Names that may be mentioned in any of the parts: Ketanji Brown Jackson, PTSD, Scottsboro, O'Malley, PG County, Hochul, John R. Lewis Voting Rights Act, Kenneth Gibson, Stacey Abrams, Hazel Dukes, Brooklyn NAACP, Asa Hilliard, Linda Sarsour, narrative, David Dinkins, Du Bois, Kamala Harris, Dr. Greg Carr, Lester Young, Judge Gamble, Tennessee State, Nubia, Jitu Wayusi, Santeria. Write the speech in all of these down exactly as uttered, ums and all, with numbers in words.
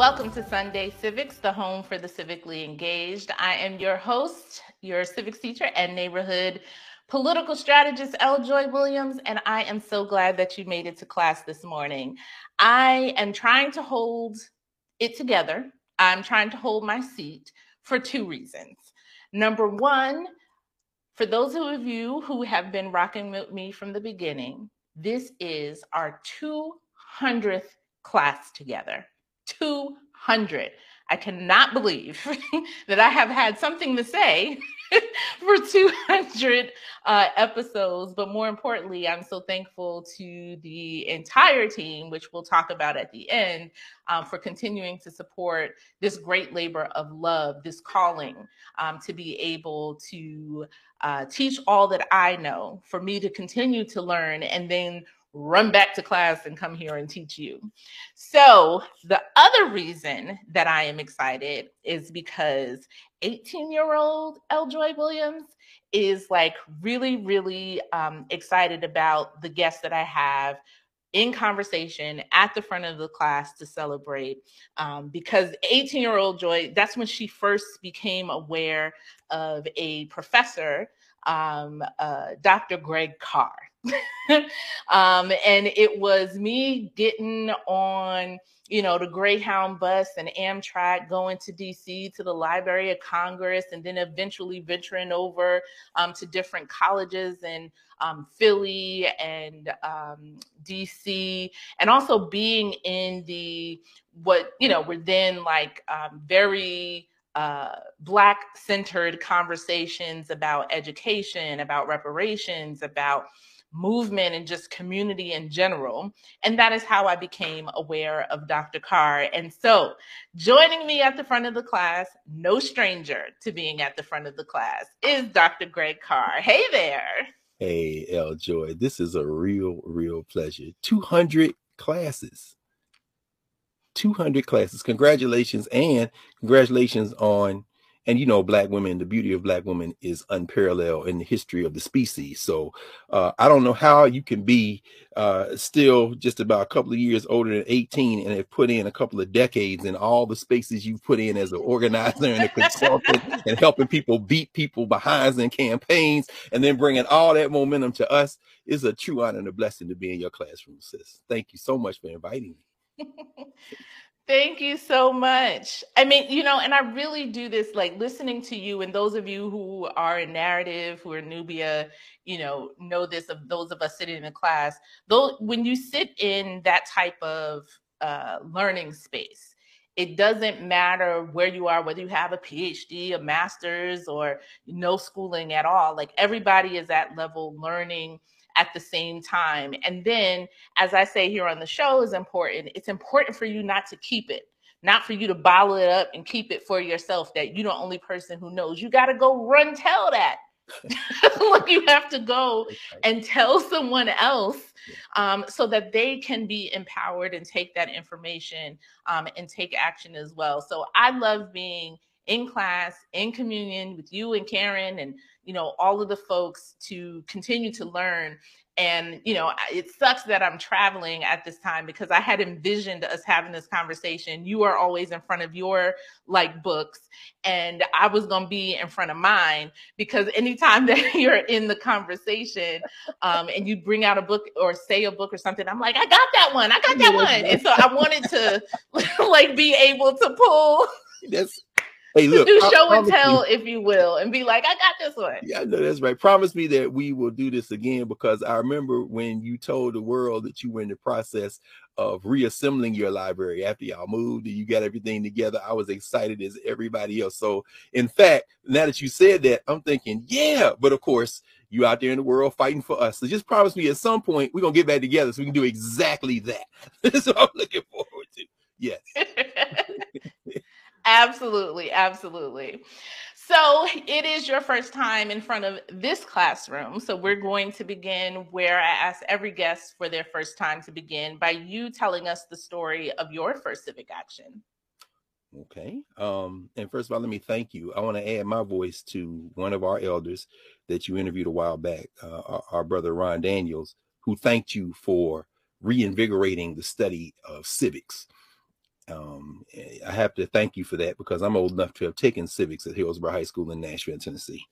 Welcome to Sunday Civics, the home for the civically engaged. I am your host, your civics teacher and neighborhood political strategist, L. Joy Williams, and I am so glad that you made it to class this morning. I am trying to hold it together. I'm trying to hold my seat for two reasons. Number one, for those of you who have been rocking with me from the beginning, this is our two hundredth class together. two hundred. I cannot believe that I have had something to say for two hundred uh, episodes, but more importantly, I'm so thankful to the entire team, which we'll talk about at the end, um, for continuing to support this great labor of love, this calling um, to be able to uh, teach all that I know, for me to continue to learn and then run back to class and come here and teach you. So the other reason that I am excited is because eighteen-year-old L. Joy Williams is like really, really um, excited about the guests that I have in conversation at the front of the class to celebrate, um, because eighteen-year-old Joy, that's when she first became aware of a professor, um, uh, Doctor Greg Carr. um, and it was me getting on, you know, the Greyhound bus and Amtrak, going to D C to the Library of Congress, and then eventually venturing over um, to different colleges in um, Philly and um, D C, and also being in the, what, you know, were then like um, very Uh, Black-centered conversations about education, about reparations, about movement, and just community in general. And that is how I became aware of Doctor Carr. And so joining me at the front of the class, no stranger to being at the front of the class, is Doctor Greg Carr. Hey there. Hey, L. Joy. This is a real, real pleasure. two hundred classes. two hundred classes. Congratulations, and congratulations on, and you know, Black women, the beauty of Black women is unparalleled in the history of the species. So uh, I don't know how you can be uh, still just about a couple of years older than eighteen and have put in a couple of decades in all the spaces you've put in as an organizer and a consultant and helping people beat people behinds in campaigns, and then bringing all that momentum to us. It's a true honor and a blessing to be in your classroom, sis. Thank you so much for inviting me. Thank you so much. I mean, you know, and I really do this, like listening to you, and those of you who are in narrative, who are Nubia, you know, know this, of those of us sitting in the class, though, when you sit in that type of uh, learning space, it doesn't matter where you are, whether you have a P H D, a master's, or no schooling at all, like everybody is at level learning at the same time. And then, as I say here on the show, is important. It's important for you not to keep it, not for you to bottle it up and keep it for yourself, that you're the only person who knows. You got to go run, tell that. Look, you have to go and tell someone else um, so that they can be empowered and take that information um, and take action as well. So I love being in class, in communion with you and Karen and, you know, all of the folks to continue to learn. And, you know, it sucks that I'm traveling at this time, because I had envisioned us having this conversation. You are always in front of your like books, and I was going to be in front of mine, because anytime that you're in the conversation um, and you bring out a book or say a book or something, I'm like, I got that one. I got that one. And so I wanted to like be able to pull this. Hey, look, do show I, and tell, you, if you will, and be like, I got this one. Yeah, I know that's right. Promise me that we will do this again, because I remember when you told the world that you were in the process of reassembling your library after y'all moved and you got everything together. I was excited as everybody else. So, in fact, now that you said that, I'm thinking, yeah, but of course, you out there in the world fighting for us. So just promise me at some point we're going to get back together so we can do exactly that. That's what I'm looking forward to. Yes. Absolutely. Absolutely. So it is your first time in front of this classroom. So we're going to begin where I ask every guest for their first time to begin, by you telling us the story of your first civic action. Okay. Um, and first of all, let me thank you. I want to add my voice to one of our elders that you interviewed a while back, uh, our, our brother, Ron Daniels, who thanked you for reinvigorating the study of civics. Um, I have to thank you for that, because I'm old enough to have taken civics at Hillsborough High School in Nashville, Tennessee,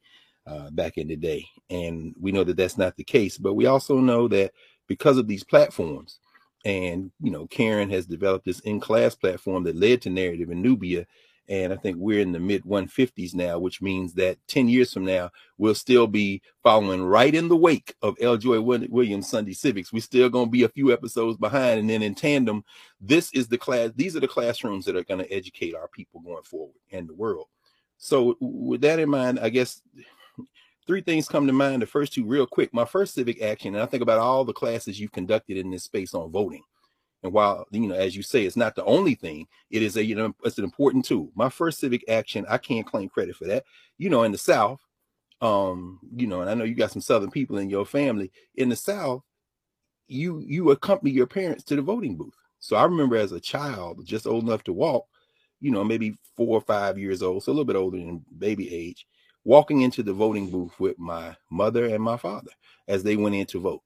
uh, back in the day. And we know that that's not the case, but we also know that because of these platforms, and, you know, Karen has developed this in-class platform that led to narrative in Nubia. And I think we're in the mid one fifties now, which means that ten years from now, we'll still be following right in the wake of L. Joy Williams' Sunday Civics. We're still going to be a few episodes behind. And then in tandem, this is the class. These are the classrooms that are going to educate our people going forward and the world. So with that in mind, I guess three things come to mind. The first two real quick. My first civic action, and I think about all the classes you've conducted in this space on voting. And while, you know, as you say, it's not the only thing, it is a, you know, it's an important tool. My first civic action, I can't claim credit for that. You know, in the South, um, you know, and I know you got some Southern people in your family. In the South, you you accompany your parents to the voting booth. So I remember as a child, just old enough to walk, you know, maybe four or five years old, so a little bit older than baby age, walking into the voting booth with my mother and my father as they went in to vote.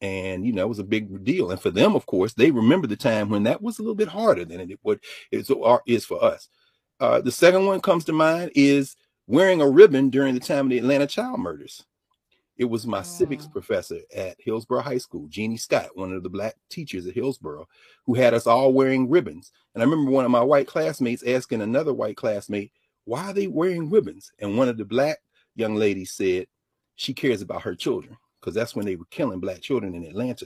And, you know, it was a big deal. And for them, of course, they remember the time when that was a little bit harder than it would, it is for us. Uh, the second one comes to mind is wearing a ribbon during the time of the Atlanta child murders. It was my [S2] Wow. [S1] Civics professor at Hillsborough High School, Jeannie Scott, one of the black teachers at Hillsborough, who had us all wearing ribbons. And I remember one of my white classmates asking another white classmate, why are they wearing ribbons? And one of the black young ladies said, she cares about her children. Because that's when they were killing black children in Atlanta.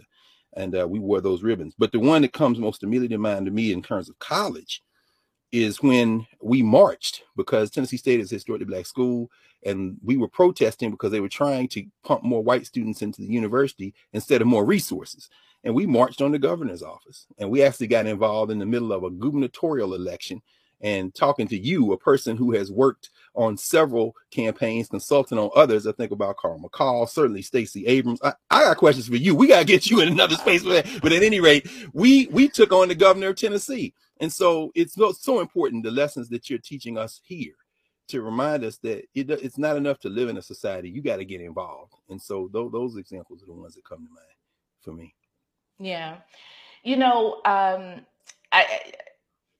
And uh, we wore those ribbons. But the one that comes most immediately to mind to me in terms of college is when we marched, because Tennessee State is a historically black school. And we were protesting because they were trying to pump more white students into the university instead of more resources. And we marched on the governor's office. And we actually got involved in the middle of a gubernatorial election. And talking to you, a person who has worked on several campaigns, consulting on others. I think about Carl McCall, certainly Stacey Abrams. I, I got questions for you. We got to get you in another space for that. But at any rate, we we took on the governor of Tennessee. And so it's so, so important, the lessons that you're teaching us here, to remind us that it, it's not enough to live in a society. You got to get involved. And so th those examples are the ones that come to mind for me. Yeah. You know, um, I... I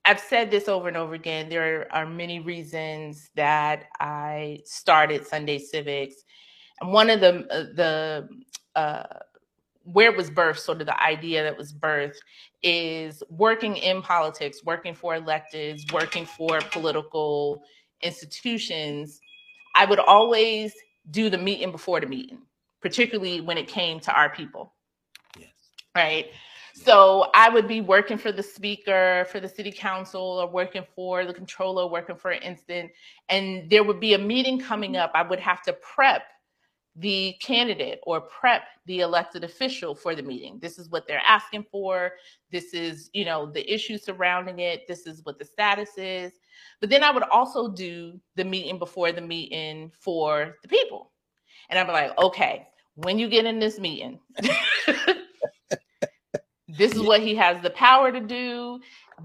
I've said this over and over again. There are many reasons that I started Sunday Civics, and one of the the uh, where it was birthed, sort of the idea that was birthed, is working in politics, working for electives, working for political institutions. I would always do the meeting before the meeting, particularly when it came to our people. Yes. Right. So I would be working for the speaker, for the city council, or working for the controller, working for an instant, and there would be a meeting coming up. I would have to prep the candidate or prep the elected official for the meeting. This is what they're asking for. This is, you know, the issue surrounding it. This is what the status is. But then I would also do the meeting before the meeting for the people. And I'd be like, okay, when you get in this meeting, this is what he has the power to do.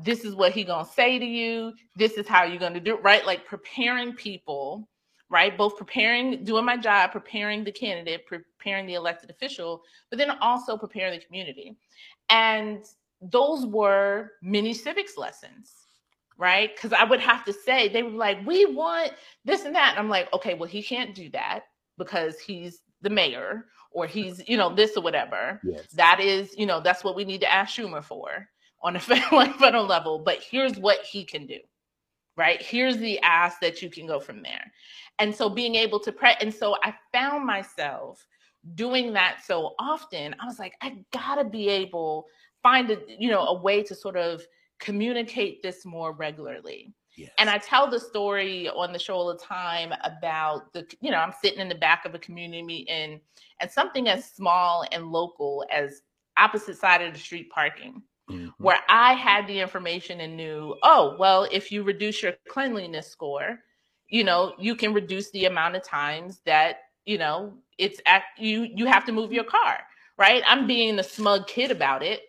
This is what he gonna say to you. This is how you're gonna do it, right? Like preparing people, right? Both preparing, doing my job, preparing the candidate, preparing the elected official, but then also preparing the community. And those were mini civics lessons, right? Because I would have to say, they were like, we want this and that. And I'm like, okay, well, he can't do that because he's the mayor, or he's, you know, this or whatever. Yes. That is, you know, that's what we need to ask Schumer for on a federal level. But here's what he can do, right? Here's the ask that you can go from there. And so being able to prep. And so I found myself doing that so often. I was like, I gotta be able, find a, you know, a way to sort of communicate this more regularly. Yes. And I tell the story on the show all the time about the, you know, I'm sitting in the back of a community meeting, and something as small and local as opposite side of the street parking, mm-hmm. where I had the information and knew, oh, well, if you reduce your cleanliness score, you know, you can reduce the amount of times that, you know, it's at you, you have to move your car, right? I'm being a smug kid about it.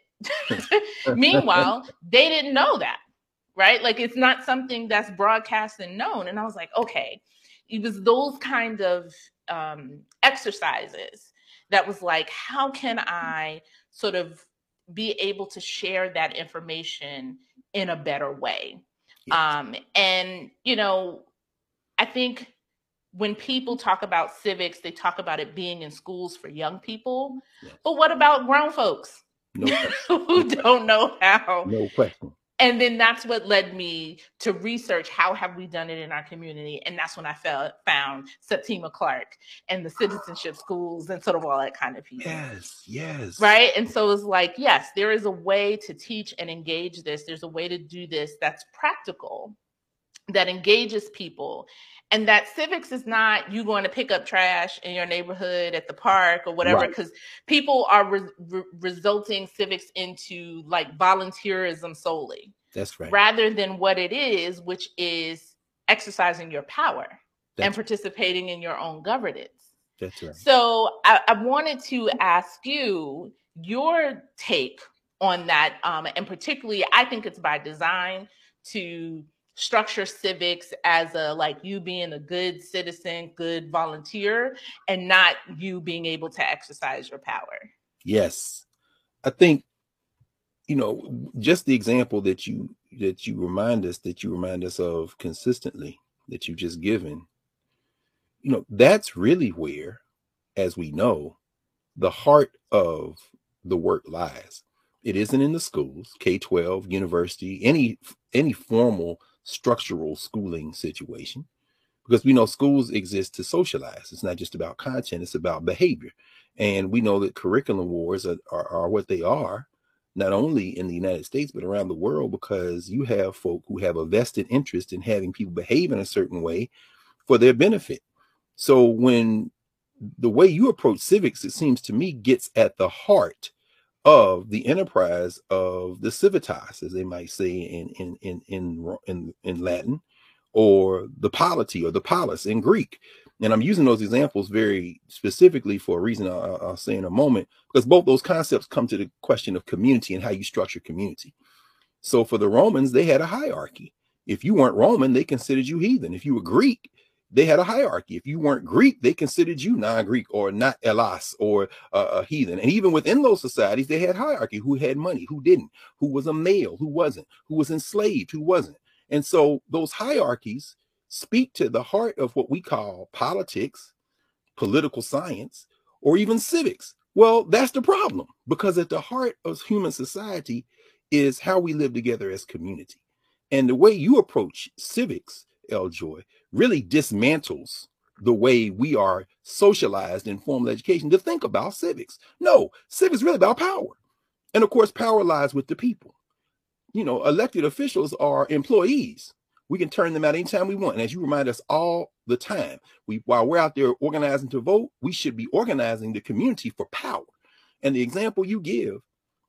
Meanwhile, they didn't know that. Right? Like, it's not something that's broadcast and known. And I was like, okay, it was those kind of um, exercises that was like, how can I sort of be able to share that information in a better way. Yes. Um, and, you know, I think when people talk about civics, they talk about it being in schools for young people. Yes. But what about grown folks no who don't know how? No question. And then that's what led me to research how have we done it in our community. And that's when I felt, found Septima Clark and the citizenship schools and sort of all that kind of people. Yes, yes. Right? And so it's like, yes, there is a way to teach and engage this. There's a way to do this that's practical, that engages people. And that civics is not you going to pick up trash in your neighborhood at the park or whatever, because right. people are re re resulting civics into like volunteerism solely. That's right. Rather than what it is, which is exercising your power That's and participating right. in your own governance. That's right. So I, I wanted to ask you your take on that. Um, and particularly, I think it's by design to structure civics as a like you being a good citizen, good volunteer, and not you being able to exercise your power. Yes. I think, you know, just the example that you that you remind us that you remind us of consistently that you just given, you know, that's really where, as we know, the heart of the work lies. It isn't in the schools, K twelve, university, any any formal structural schooling situation, because we know schools exist to socialize. It's not just about content, it's about behavior. And we know that curriculum wars are, are, are what they are, not only in the United States, but around the world, because you have folk who have a vested interest in having people behave in a certain way for their benefit. So when the way you approach civics, it seems to me, gets at the heart of the enterprise of the civitas, as they might say in in in in in, in Latin, or the polity or the polis in Greek. And I'm using those examples very specifically for a reason I'll, I'll say in a moment, because both those concepts come to the question of community and how you structure community. So for the Romans, they had a hierarchy. If you weren't Roman, they considered you heathen. If you were Greek, they had a hierarchy. If you weren't Greek, they considered you non-Greek or not Elas or uh, a heathen. And even within those societies, they had hierarchy. Who had money, who didn't, who was a male, who wasn't, who was enslaved, who wasn't. And so those hierarchies speak to the heart of what we call politics, political science, or even civics. Well, that's the problem, because at the heart of human society is how we live together as community. And the way you approach civics, L. Joy, really dismantles the way we are socialized in formal education to think about civics. No, civics is really about power. And of course, power lies with the people. You know, elected officials are employees. We can turn them out anytime we want. And as you remind us all the time, we, while we're out there organizing to vote, we should be organizing the community for power. And the example you give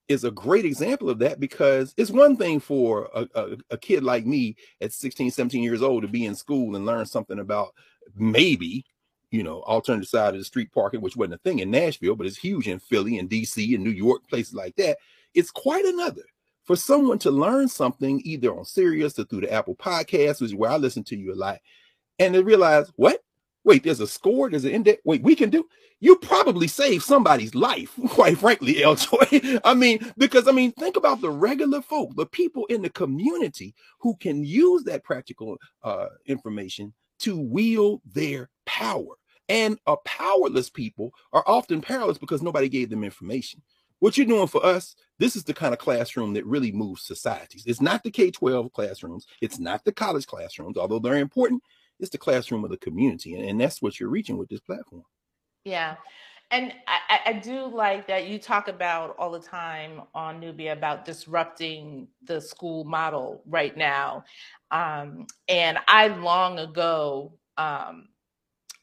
is a great example of that, because it's one thing for a, a, a kid like me at sixteen, seventeen years old to be in school and learn something about maybe, you know, alternative side of the street parking, which wasn't a thing in Nashville, but it's huge in Philly and D C and New York, places like that. It's quite another for someone to learn something either on Sirius or through the Apple Podcast, which is where I listen to you a lot, and to realize, what? Wait, there's a score, there's an index. Wait, we can do. You probably saved somebody's life, quite frankly, L. Joy. I mean, because I mean, think about the regular folk, the people in the community who can use that practical uh, information to wield their power. And a powerless people are often powerless because nobody gave them information. What you're doing for us, this is the kind of classroom that really moves societies. It's not the K twelve classrooms. It's not the college classrooms, although they're important. It's the classroom of the community. And, and that's what you're reaching with this platform. Yeah. And I, I do like that you talk about all the time on Nubia about disrupting the school model right now. Um, and I long ago, um,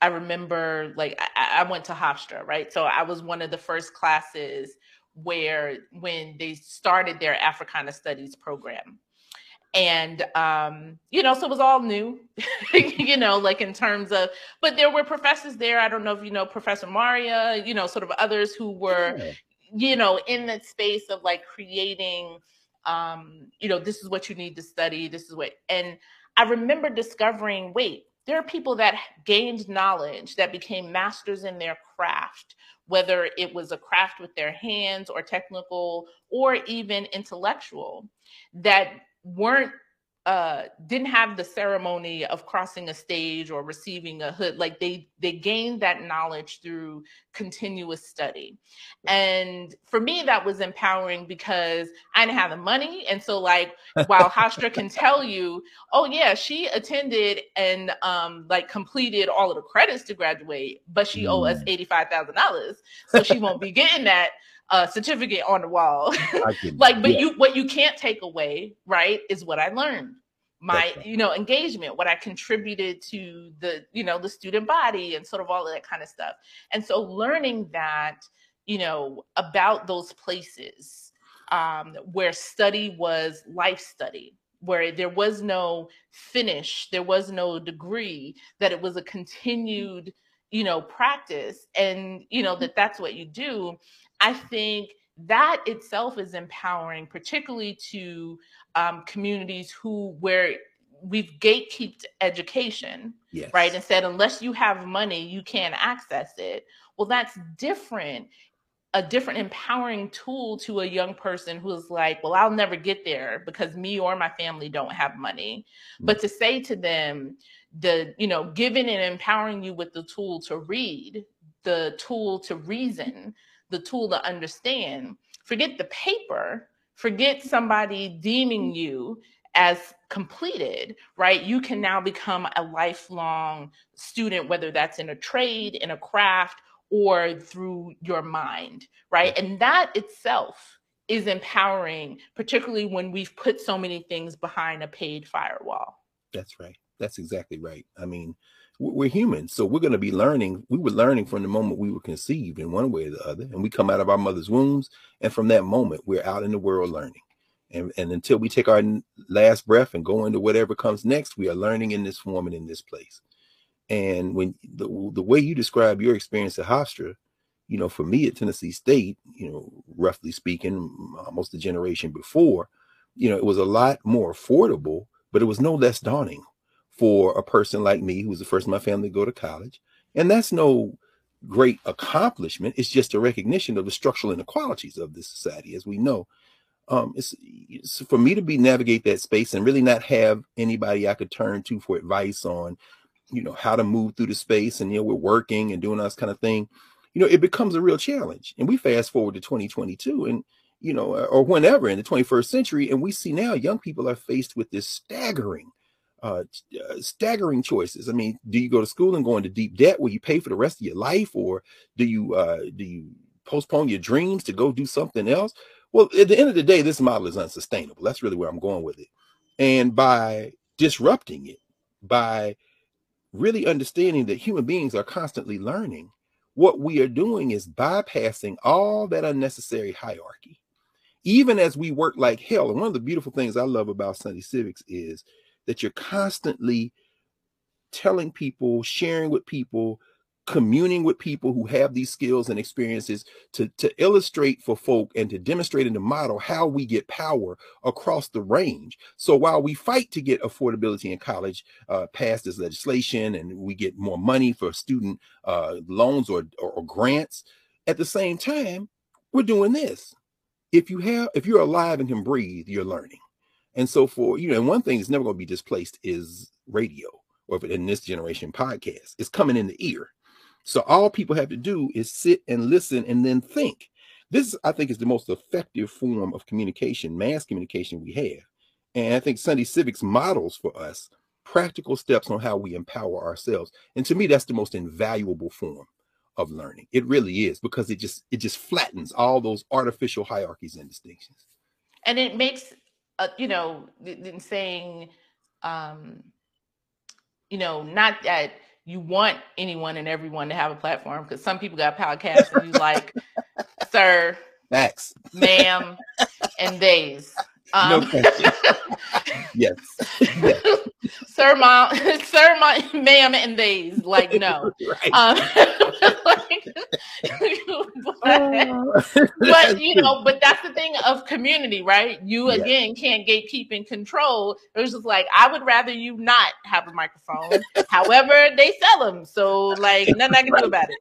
I remember like I, I went to Hofstra, right? So I was one of the first classes where when they started their Africana Studies program. And, um, you know, so it was all new, you know, like in terms of, but there were professors there. I don't know if you know Professor Maria, you know, sort of others who were, yeah. you know, in that space of like creating, um, you know, this is what you need to study. This is what, and I remember discovering, wait, there are people that gained knowledge that became masters in their craft, whether it was a craft with their hands or technical or even intellectual, that weren't uh didn't have the ceremony of crossing a stage or receiving a hood. Like they they gained that knowledge through continuous study. And for me, that was empowering because I didn't have the money. And so like while Hofstra can tell you, oh yeah, she attended and um like completed all of the credits to graduate, but she mm. owed us eighty-five thousand dollars. So she won't be getting that Uh, certificate on the wall. Like, but yeah. you, what you can't take away, right, is what I learned, my, right. you know, engagement, what I contributed to the, you know, the student body and sort of all of that kind of stuff. And so learning that, you know, about those places um, where study was life study, where there was no finish, there was no degree, that it was a continued, you know, practice, and, you know, that that's what you do. I think that itself is empowering, particularly to um, communities who where we've gatekept education, yes. right? And said, unless you have money, you can't access it. Well, that's different, a different empowering tool to a young person who's like, well, I'll never get there because me or my family don't have money. Mm-hmm. But to say to them, the, you know, giving and empowering you with the tool to read, the tool to reason, the tool to understand, forget the paper, forget somebody deeming you as completed, right? You can now become a lifelong student, whether that's in a trade, in a craft, or through your mind, right? And that itself is empowering, particularly when we've put so many things behind a paid firewall. That's right. That's exactly right. I mean, we're human, so we're going to be learning. We were learning from the moment we were conceived in one way or the other, and we come out of our mother's wombs, and from that moment we're out in the world learning, and, and until we take our last breath and go into whatever comes next, we are learning in this form and in this place. And when the, the way you describe your experience at Hofstra, you know, for me at Tennessee State, you know, roughly speaking, almost a generation before, you know, it was a lot more affordable, but it was no less daunting for a person like me, who was the first in my family to go to college. And that's no great accomplishment. It's just a recognition of the structural inequalities of this society, as we know. Um, it's, it's for me to be navigate that space and really not have anybody I could turn to for advice on, you know, how to move through the space. And, you know, we're working and doing all this kind of thing. You know, it becomes a real challenge. And we fast forward to twenty twenty-two and, you know, or whenever in the twenty-first century. And we see now young people are faced with this staggering Uh, staggering choices. I mean, do you go to school and go into deep debt where you pay for the rest of your life, or do you uh, do you postpone your dreams to go do something else? Well, at the end of the day, this model is unsustainable. That's really where I'm going with it. And by disrupting it, by really understanding that human beings are constantly learning, what we are doing is bypassing all that unnecessary hierarchy, even as we work like hell. And one of the beautiful things I love about Sunday Civics is that you're constantly telling people, sharing with people, communing with people who have these skills and experiences to, to illustrate for folk and to demonstrate in the model how we get power across the range. So while we fight to get affordability in college uh, passed as legislation, and we get more money for student uh, loans or, or, or grants, at the same time, we're doing this. If you have, if you're alive and can breathe, you're learning. And so for, you know, and one thing that's never going to be displaced is radio, or in this generation, podcast. It's coming in the ear. So all people have to do is sit and listen and then think. This, I think, is the most effective form of communication, mass communication we have. And I think Sunday Civics models for us practical steps on how we empower ourselves. And to me, that's the most invaluable form of learning. It really is, because it just it just flattens all those artificial hierarchies and distinctions. And it makes... Uh, you know, in saying, um, you know, not that you want anyone and everyone to have a platform, because some people got podcasts and you like, sir, Max, ma'am, and theys. Um, no question. Yes. Yes. Sir, mom, sir, my, ma'am, and theys. Like, no. Right. Um, like, but, but you know, but that's the thing of community, right? You again can't gatekeep and control. It was just like, I would rather you not have a microphone. However, they sell them, so like nothing I can do about it.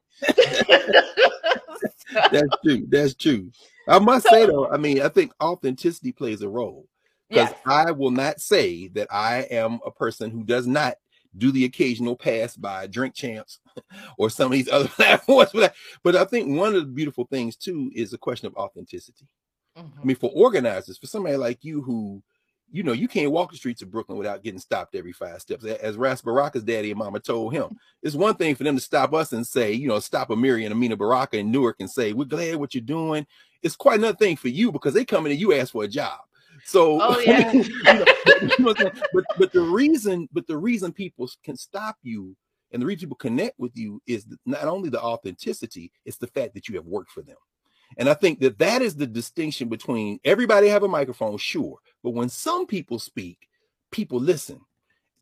So. That's true. That's true. I must so, say though, I mean, I think authenticity plays a role. Because yes. I will not say that I am a person who does not do the occasional pass by Drink Champs or some of these other platforms. But I think one of the beautiful things, too, is the question of authenticity. Mm-hmm. I mean, for organizers, for somebody like you who, you know, you can't walk the streets of Brooklyn without getting stopped every five steps. As Ras Baraka's daddy and mama told him, it's one thing for them to stop us and say, you know, stop Amiri and Amina Baraka in Newark and say, we're glad what you're doing. It's quite another thing for you because they come in and you ask for a job. So, oh, yeah. you know, but, you know, but, but the reason, but the reason people can stop you and the reason people connect with you is not only the authenticity, it's the fact that you have worked for them. And I think that that is the distinction between everybody have a microphone, sure. But when some people speak, people listen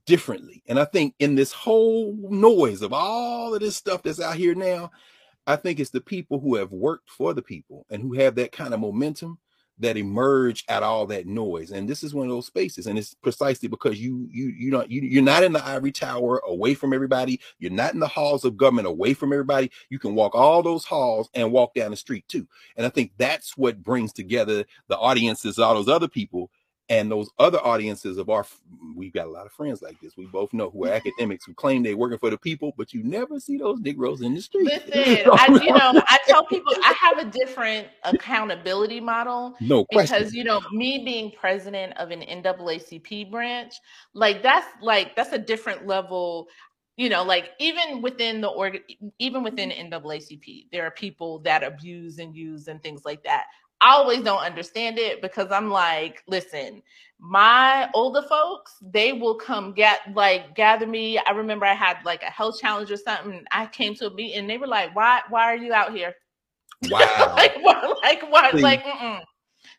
differently. And I think in this whole noise of all of this stuff that's out here now, I think it's the people who have worked for the people and who have that kind of momentum that emerge out of all that noise. And this is one of those spaces. And it's precisely because you, you, you don't, you, you're not in the ivory tower away from everybody. You're not in the halls of government away from everybody. You can walk all those halls and walk down the street too. And I think that's what brings together the audiences, all those other people and those other audiences of our, we've got a lot of friends like this. We both know who are academics who claim they're working for the people, but you never see those Negroes in the street. Listen, I, you know, I tell people I have a different accountability model. No question. Because, you know, me being president of an N double A C P branch, like that's like, that's a different level. You know, like even within the org, even within N double A C P, there are people that abuse and use and things like that. I always don't understand it because I'm like, listen, my older folks, they will come get like gather me. I remember I had like a health challenge or something. I came to a meeting and they were like, why, why are you out here? Wow. like, why, like, why, Please. like, mm-mm.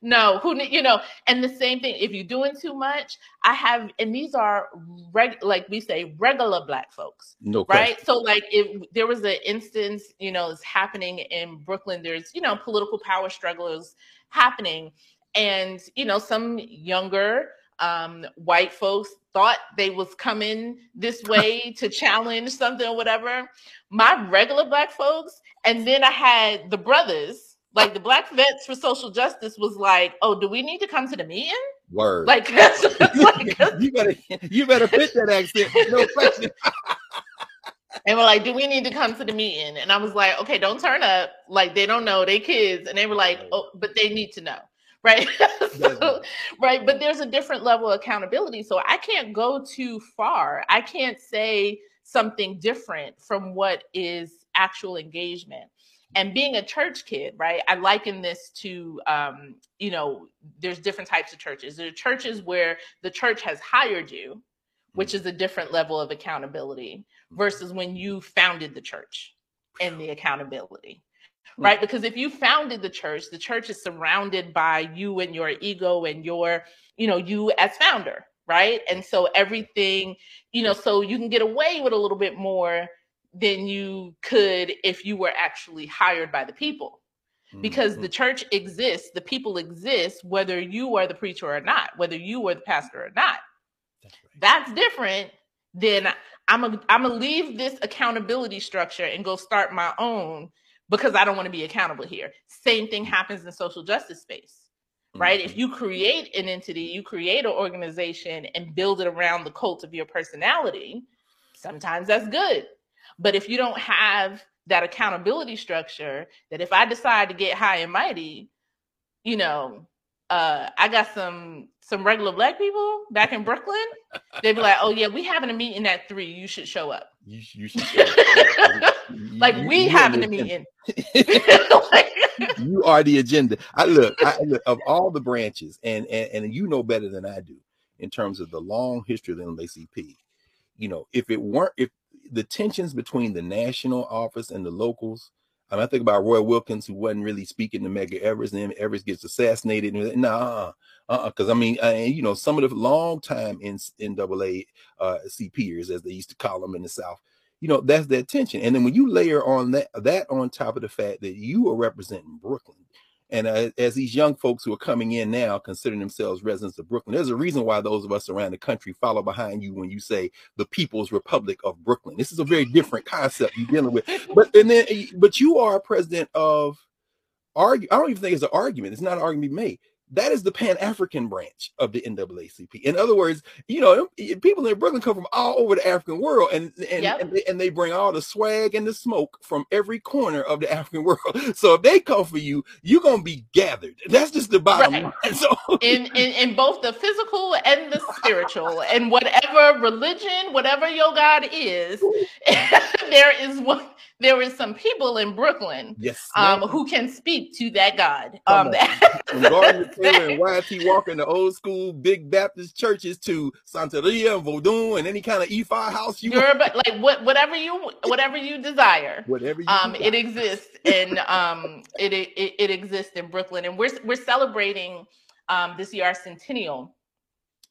No, who, you know, and the same thing, if you're doing too much, I have, and these are reg, like we say, regular Black folks, no right? Question. So like if there was an instance, you know, it's happening in Brooklyn, there's, you know, political power struggles happening. And, you know, some younger um, white folks thought they was coming this way to challenge something or whatever. My regular Black folks, and then I had the brothers, like the Black Vets for Social Justice was like, oh, do we need to come to the meeting? Word. Like, that's, like you better you better fit that accent. No question. And we're like, do we need to come to the meeting? And I was like, okay, don't turn up. Like they don't know, they kids. And they were like, oh, but they need to know. Right. so, right. But there's a different level of accountability. So I can't go too far. I can't say something different from what is actual engagement. And being a church kid, right, I liken this to, um, you know, there's different types of churches. There are churches where the church has hired you, which is a different level of accountability versus when you founded the church and the accountability, right? Because if you founded the church, the church is surrounded by you and your ego and your, you know, you as founder, right? And so everything, you know, so you can get away with a little bit more than you could if you were actually hired by the people. Because mm-hmm. the church exists, the people exist, whether you are the preacher or not, whether you are the pastor or not. That's right. That's different than I'm a, I'm gonna leave this accountability structure and go start my own because I don't wanna be accountable here. Same thing happens in social justice space, mm-hmm. right? If you create an entity, you create an organization and build it around the cult of your personality, sometimes that's good. But if you don't have that accountability structure, that if I decide to get high and mighty, you know, uh, I got some some regular Black people back in Brooklyn. They'd be like, "Oh yeah, we having a meeting at three. You should show up." You, you should show up. like you, we you having a meeting. like, you are the agenda. I look, I look of all the branches, and and and you know better than I do in terms of the long history of the N double A C P. You know, if it weren't if the tensions between the national office and the locals. I mean, I think about Roy Wilkins, who wasn't really speaking to Medgar Evers, and then Evers gets assassinated. And nah, uh, because uh, I mean, I, you know, some of the longtime N double A C Pers, as they used to call them in the South, you know, that's that tension. And then when you layer on that, that on top of the fact that you are representing Brooklyn. And uh, as these young folks who are coming in now, considering themselves residents of Brooklyn, there's a reason why those of us around the country follow behind you when you say the People's Republic of Brooklyn. This is a very different concept you're dealing with. But and then, but you are president of, argue. I don't even think it's an argument. It's not an argument made. That is the Pan-African branch of the N double A C P. In other words, you know, people in Brooklyn come from all over the African world, and and, yep. and, they, and they bring all the swag and the smoke from every corner of the African world. So if they come for you, you're going to be gathered. That's just the bottom right. line. So in, in, in both the physical and the spiritual, and whatever religion, whatever your God is, there is one, there is some people in Brooklyn yes, um, who can speak to that God. Um, that, and Y T walking the old school big Baptist churches to Santeria and Vodun and any kind of E five house you You're, want. Like what, whatever you whatever you desire, whatever you um, desire. It exists, and um, it, it it exists in Brooklyn, and we're we're celebrating um, this year our centennial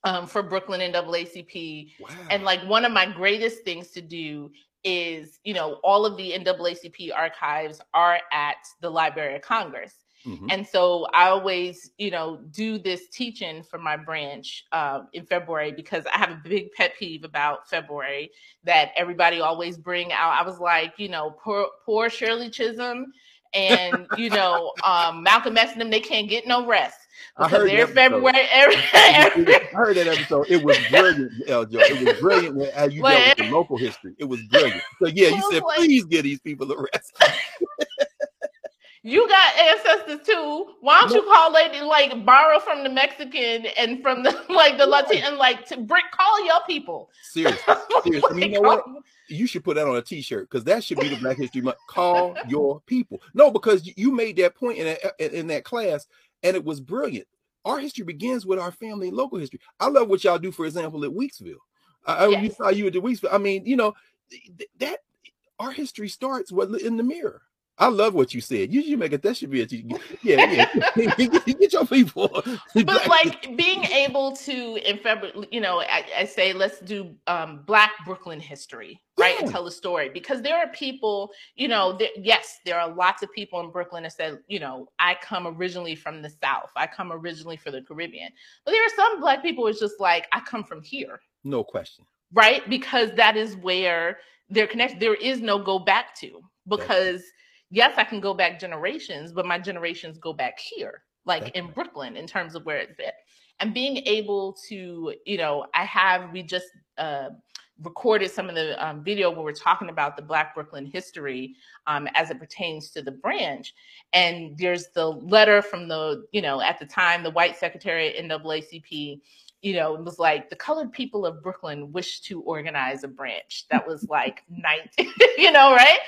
um, for Brooklyn N double A C P, wow. and like one of my greatest things to do is, you know, all of the N double A C P archives are at the Library of Congress. Mm-hmm. And so I always, you know, do this teaching for my branch uh, in February, because I have a big pet peeve about February that everybody always bring out. I was like, you know, poor, poor Shirley Chisholm and, you know, um, Malcolm X and them, they can't get no rest. I heard, that February, every, every... I heard that episode. It was brilliant, L. Joy. It was brilliant when, as you but... dealt with the local history. It was brilliant. So, yeah, you said, like... please give these people a rest. You got ancestors too. Why don't you call lady, like borrow from the Mexican and from the like the Latin, like to brick, call your people. Seriously, seriously. You know what? You should put that on a t-shirt, because that should be the Black History Month. Call your people. No, because you made that point in that, in that class, and it was brilliant. Our history begins with our family and local history. I love what y'all do, for example, at Weeksville. I, yes. We saw you at the Weeksville. I mean, you know, that our history starts in the mirror. I love what you said. You should make it. That should be a yeah, yeah. Get your people. But like being able to in February, you know, I, I say let's do um, Black Brooklyn history, right, yeah. and tell a story, because there are people, you know, there, yes, there are lots of people in Brooklyn that said, you know, I come originally from the South, I come originally from the Caribbean, but there are some Black people who's just like, I come from here. No question. Right, because that is where they're connected. There is no go back to, because. Yes, I can go back generations, but my generations go back here, like That's in right. Brooklyn, in terms of where it's at. And being able to, you know, I have, we just uh, recorded some of the um, video where we're talking about the Black Brooklyn history um, as it pertains to the branch. And there's the letter from the, you know, at the time, the white secretary at N double A C P, you know, it was like the colored people of Brooklyn wish to organize a branch. That was like night, you know, right?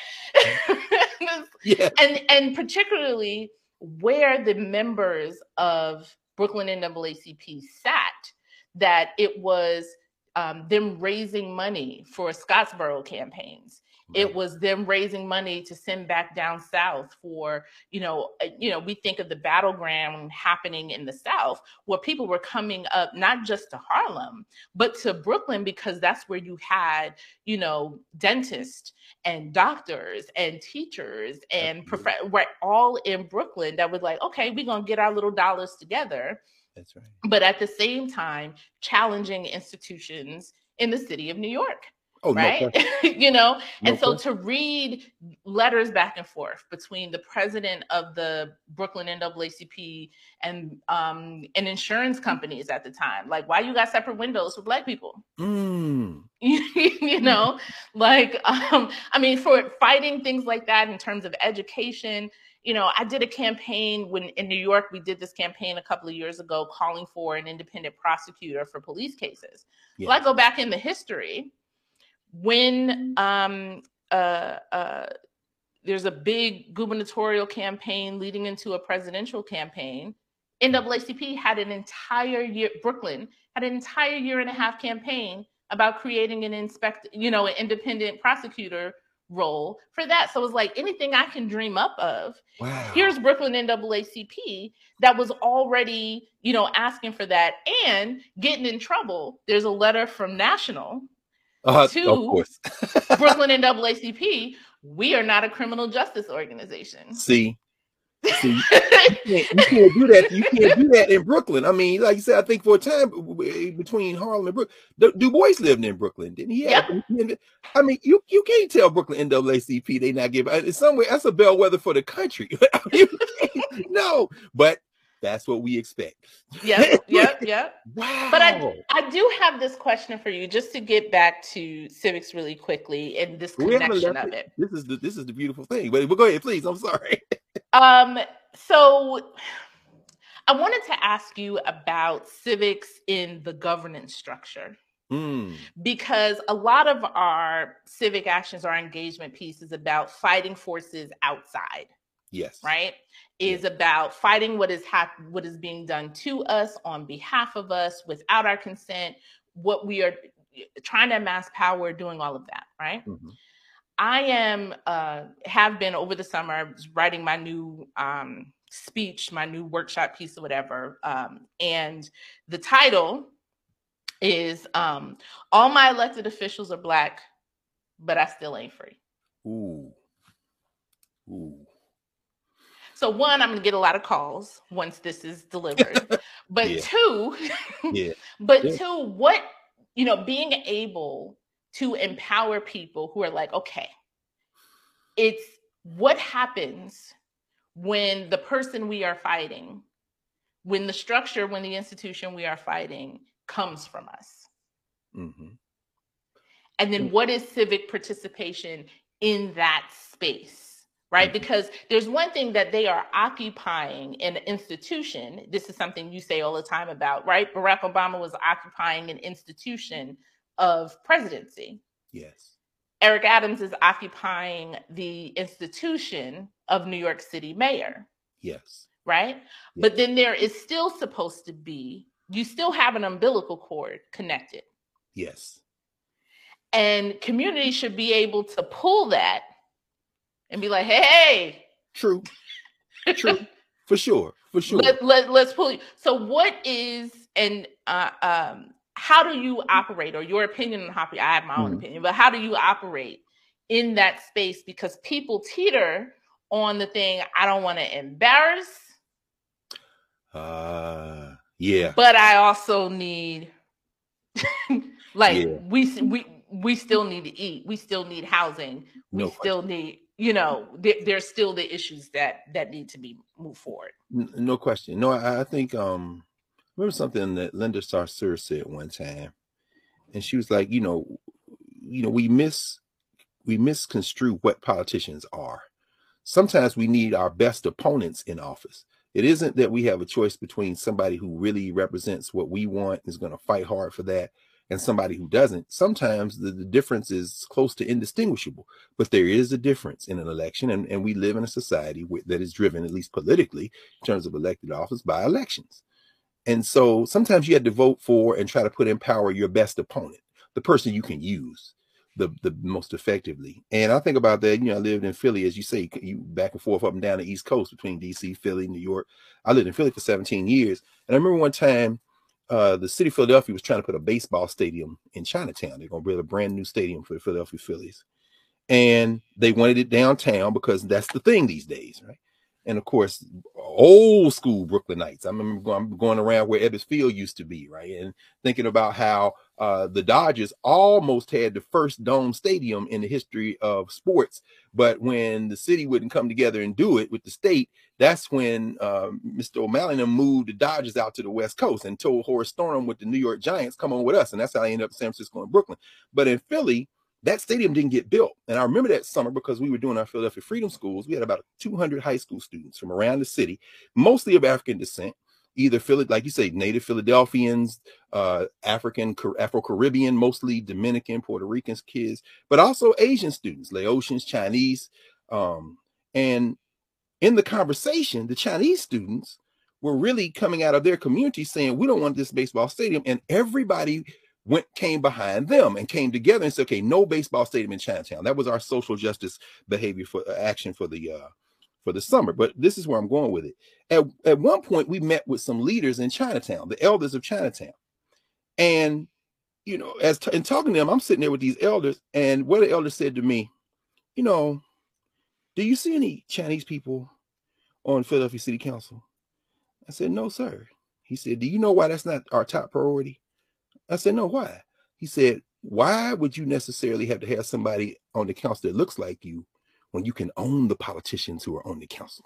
Yeah. And and particularly where the members of Brooklyn N double A C P sat, that it was um, them raising money for Scottsboro campaigns. It was them raising money to send back down South for, you know, you know, we think of the battleground happening in the South, where people were coming up, not just to Harlem, but to Brooklyn, because that's where you had, you know, dentists and doctors and teachers and professors, right, all in Brooklyn, that was like, okay, we're going to get our little dollars together. That's right. But at the same time, challenging institutions in the city of New York. Oh, right. No you know, no and so question. To read letters back and forth between the president of the Brooklyn N double A C P and um, and insurance companies at the time, like, why you got separate windows for Black people? Mm. you know, like, um, I mean, for fighting things like that in terms of education. You know, I did a campaign when in New York, we did this campaign a couple of years ago calling for an independent prosecutor for police cases. Yeah. Well, I go back in the history. When um, uh, uh, there's a big gubernatorial campaign leading into a presidential campaign, N double A C P had an entire year, Brooklyn had an entire year and a half campaign about creating an inspect, you know, an independent prosecutor role for that. So it was like anything I can dream up of. Wow. Here's Brooklyn N double A C P that was already, you know, asking for that and getting in trouble. There's a letter from National. Uh, to of course. Brooklyn N double A C P, we are not a criminal justice organization. See, see you, can't, you can't do that. You can't do that in Brooklyn. I mean, like you said, I think for a time between Harlem and Brooklyn, Du Bois lived in Brooklyn, didn't he? Yeah. Yep. I mean, you you can't tell Brooklyn N double A C P they not give. In some way, that's a bellwether for the country. I mean, no, but That's what we expect. Yep, yep, yep. Wow. But I, I do have this question for you, just to get back to civics really quickly and this connection of it. This is the this is the beautiful thing. But go ahead, please. I'm sorry. um. So, I wanted to ask you about civics in the governance structure. Mm. Because a lot of our civic actions, our engagement piece, is about fighting forces outside. Yes. Right? Is yes. about fighting what is hap what is being done to us, on behalf of us, without our consent, what we are trying to amass power, doing all of that, right? Mm-hmm. I am, uh, have been over the summer writing my new um, speech, my new workshop piece or whatever. Um, and the title is um, All My Elected Officials Are Black, But I Still Ain't Free. Ooh. Ooh. So one, I'm going to get a lot of calls once this is delivered, but yeah. two, yeah. but yeah. two, what, you know, being able to empower people who are like, okay, it's what happens when the person we are fighting, when the structure, when the institution we are fighting comes from us. Mm-hmm. And then mm-hmm. what is civic participation in that space? Right? Because there's one thing that they are occupying in an institution. This is something you say all the time about, right? Barack Obama was occupying an institution of presidency. Yes. Eric Adams is occupying the institution of New York City mayor. Yes. Right? Yes. But then there is still supposed to be, you still have an umbilical cord connected. Yes. And community should be able to pull that and be like, hey, true, true, for sure, for sure. Let, let, let's pull you. So what is, and uh, um, how do you operate, or your opinion on how, I have my mm-hmm. own opinion, but how do you operate in that space? Because people teeter on the thing, I don't want to embarrass. Uh, yeah. But I also need, like, yeah. we, we, we still need to eat. We still need housing. We no still question. need. You know, th there's still the issues that that need to be moved forward. No question. No, I, I think um, I remember something that Linda Sarsour said one time, and she was like, you know, you know, we miss we misconstrue what politicians are. Sometimes we need our best opponents in office. It isn't that we have a choice between somebody who really represents what we want and is going to fight hard for that, and somebody who doesn't. Sometimes the, the difference is close to indistinguishable, but there is a difference in an election. And, and we live in a society where, that is driven, at least politically, in terms of elected office, by elections. And so sometimes you have to vote for and try to put in power your best opponent, the person you can use the, the most effectively. And I think about that, you know, I lived in Philly, as you say, you back and forth, up and down the East Coast between D C, Philly, New York. I lived in Philly for seventeen years. And I remember one time, Uh, the city of Philadelphia was trying to put a baseball stadium in Chinatown. They're going to build a brand new stadium for the Philadelphia Phillies. And they wanted it downtown because that's the thing these days, right? And of course, old school Brooklynites. I remember going, going around where Ebbets Field used to be, right? And thinking about how uh, the Dodgers almost had the first dome stadium in the history of sports. But when the city wouldn't come together and do it with the state, that's when uh, Mister O'Malley moved the Dodgers out to the West Coast and told Horace Storm with the New York Giants, come on with us. And that's how I ended up in San Francisco and Brooklyn. But in Philly, that stadium didn't get built. And I remember that summer because we were doing our Philadelphia Freedom Schools. We had about two hundred high school students from around the city, mostly of African descent, either, Philly, like you say, native Philadelphians, uh, African, Afro-Caribbean, mostly Dominican, Puerto Rican kids, but also Asian students, Laotians, Chinese, um, and in the conversation, the Chinese students were really coming out of their community saying, we don't want this baseball stadium. And everybody went came behind them and came together and said, okay, no baseball stadium in Chinatown. That was our social justice behavior for uh, action for the uh, for the summer. But this is where I'm going with it. At, at one point, we met with some leaders in Chinatown, the elders of Chinatown. And, you know, as t and talking to them, I'm sitting there with these elders. And what the elder said to me, you know, do you see any Chinese people on Philadelphia City Council? I said, no, sir. He said, do you know why that's not our top priority? I said, no, why? He said, why would you necessarily have to have somebody on the council that looks like you when you can own the politicians who are on the council?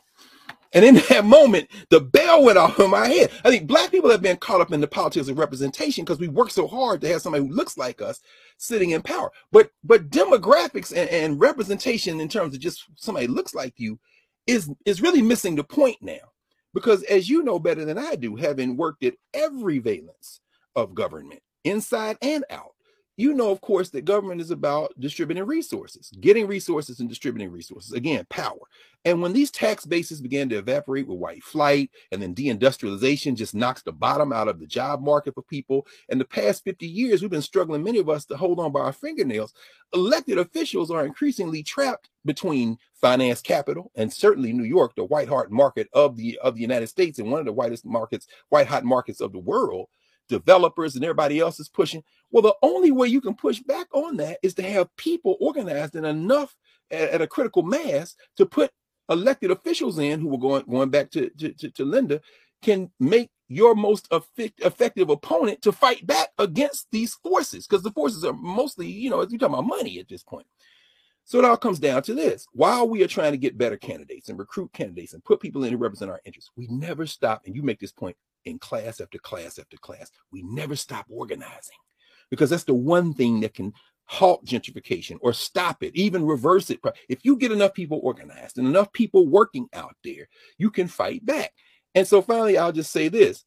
And in that moment, the bell went off in my head. I think black people have been caught up in the politics of representation because we work so hard to have somebody who looks like us sitting in power. But but demographics and, and representation in terms of just somebody who looks like you is, is really missing the point now. Because as you know better than I do, having worked at every valence of government, inside and out, you know, of course, that government is about distributing resources, getting resources and distributing resources. Again, power. And when these tax bases began to evaporate with white flight, and then deindustrialization just knocks the bottom out of the job market for people. And the past fifty years, we've been struggling, many of us, to hold on by our fingernails. Elected officials are increasingly trapped between finance capital and certainly New York, the white hot market of the of the United States, and one of the whitest markets, white hot markets of the world. Developers and everybody else is pushing. Well, the only way you can push back on that is to have people organized and enough at, at a critical mass to put elected officials in who were going, going back to, to, to, to Linda, can make your most effective opponent to fight back against these forces. Because the forces are mostly, you know, you're talking about money at this point. So it all comes down to this. While we are trying to get better candidates and recruit candidates and put people in who represent our interests, we never stop, and you make this point in class after class after class, we never stop organizing, because that's the one thing that can halt gentrification or stop it, even reverse it. If you get enough people organized and enough people working out there, you can fight back. And so finally, I'll just say this.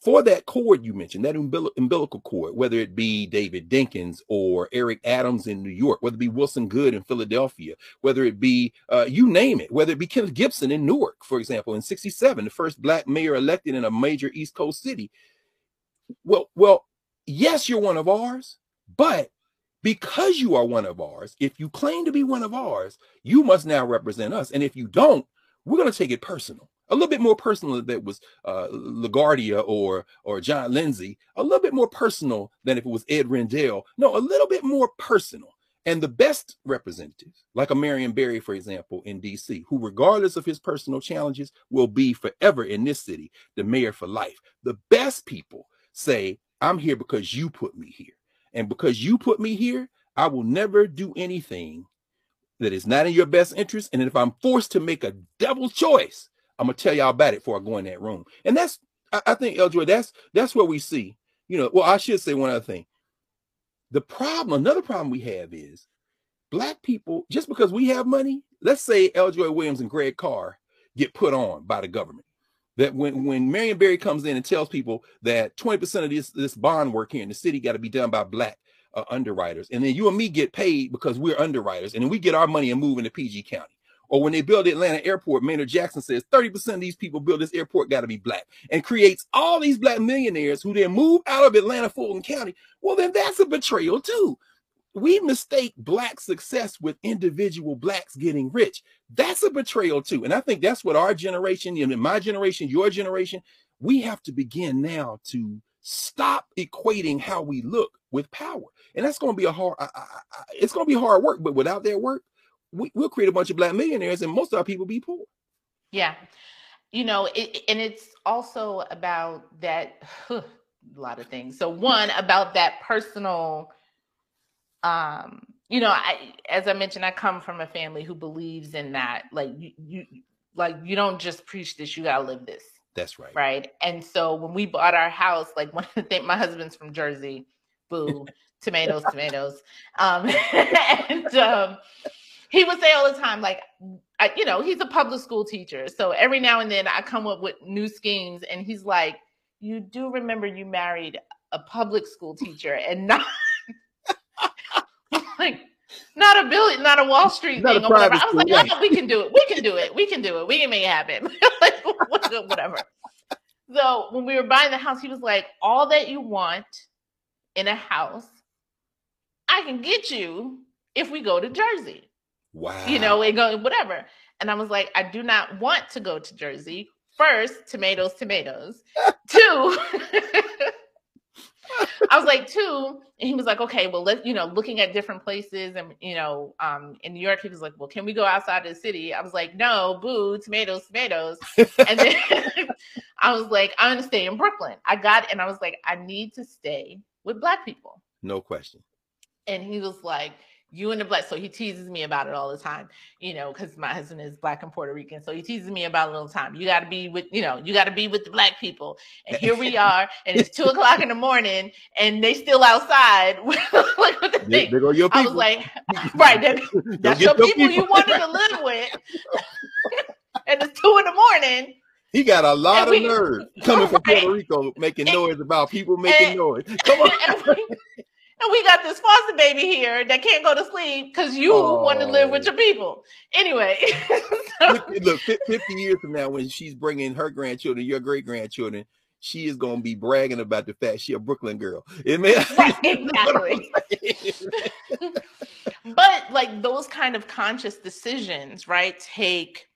For that cord you mentioned, that umbil- umbilical cord, whether it be David Dinkins or Eric Adams in New York, whether it be Wilson Good in Philadelphia, whether it be, uh, you name it, whether it be Kenneth Gibson in Newark, for example, in sixty-seven, the first black mayor elected in a major East Coast city. Well, well, yes, you're one of ours, but because you are one of ours, if you claim to be one of ours, you must now represent us. And if you don't, we're going to take it personal. A little bit more personal than it was uh, LaGuardia or or John Lindsay, a little bit more personal than if it was Ed Rendell. No, a little bit more personal. And the best representatives, like a Marion Barry, for example, in D C, who regardless of his personal challenges will be forever in this city, the mayor for life. The best people say, I'm here because you put me here. And because you put me here, I will never do anything that is not in your best interest. And if I'm forced to make a double choice, I'm gonna tell y'all about it before I go in that room. And that's, I, I think, L. Joy, that's that's what we see. You know, well, I should say one other thing. The problem, another problem we have is black people, just because we have money, let's say L. Joy Williams and Greg Carr get put on by the government. That when, when Marion Barry comes in and tells people that twenty percent of this, this bond work here in the city gotta be done by black uh, underwriters. And then you and me get paid because we're underwriters, and then we get our money and move into P G County. Or when they build the Atlanta airport, Maynard Jackson says thirty percent of these people build this airport got to be black, and creates all these black millionaires who then move out of Atlanta, Fulton County. Well, then that's a betrayal too. We mistake black success with individual blacks getting rich. That's a betrayal too. And I think that's what our generation, you know, my generation, your generation, we have to begin now to stop equating how we look with power. And that's going to be a hard, I, I, I, it's going to be hard work, but without their work, We, we'll create a bunch of black millionaires and most of our people be poor. Yeah. You know, it, and it's also about that, huh, a lot of things. So one, about that personal, um, you know, I, as I mentioned, I come from a family who believes in that. Like you, you like you don't just preach this, you gotta live this. That's right. Right. And so when we bought our house, like one of the things, my husband's from Jersey, boo, tomatoes, tomatoes. Um, and, um, he would say all the time, like, I, you know, he's a public school teacher. So every now and then I come up with new schemes, and he's like, you do remember you married a public school teacher and not like not a bill, not a Wall Street not thing or whatever. I was like, oh, yeah. we can do it. We can do it. We can do it. We can make it happen. Like, whatever. So when we were buying the house, he was like, all that you want in a house, I can get you if we go to Jersey. Wow. You know, it go whatever. And I was like, I do not want to go to Jersey. First, tomatoes, tomatoes. Two, I was like, two. And he was like, okay, well, let's, you know, looking at different places. And, you know, um, in New York, he was like, well, can we go outside of the city? I was like, no, boo, tomatoes, tomatoes. And then I was like, I'm going to stay in Brooklyn. I got, and I was like, I need to stay with black people. No question. And he was like, you and the black. So he teases me about it all the time, you know, because my husband is black and Puerto Rican. So he teases me about it all the time. You got to be with, you know, you got to be with the black people. And here we are. And it's two o'clock in the morning and they still outside. Like, what the yeah, thing? Your I was like, right. That, that's your, your people, people you wanted to live with. And it's two in the morning. He got a lot we, of nerve coming right. from Puerto Rico, making and, noise about people making and, noise. Come on. And we, and we got this foster baby here that can't go to sleep because you oh. want to live with your people. Anyway. So. Look, fifty years from now, when she's bringing her grandchildren, your great-grandchildren, she is going to be bragging about the fact she a Brooklyn girl. Amen? Right, exactly. But, like, those kind of conscious decisions, right, take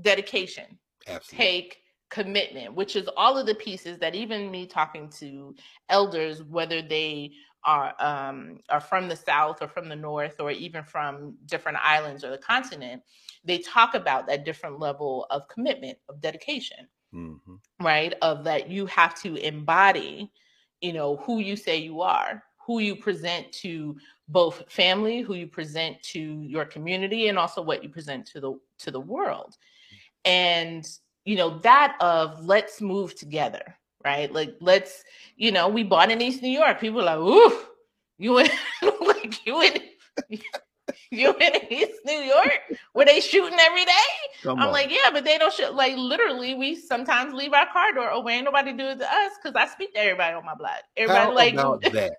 dedication. Absolutely. Take commitment, which is all of the pieces that even me talking to elders, whether they are um, are from the South or from the North or even from different islands or the continent, they talk about that different level of commitment, of dedication, mm-hmm. right? Of that you have to embody, you know, who you say you are, who you present to both family, who you present to your community, and also what you present to the to the world. And, you know, that of let's move together, right? Like, let's, you know, we bought in East New York. People are like, ooh, you in, like, you in, you in East New York where they shooting every day? Come I'm on. Like, yeah, but they don't shoot. Like, literally, we sometimes leave our car door away. Ain't nobody do it to us because I speak to everybody on my block. Everybody How like, about that?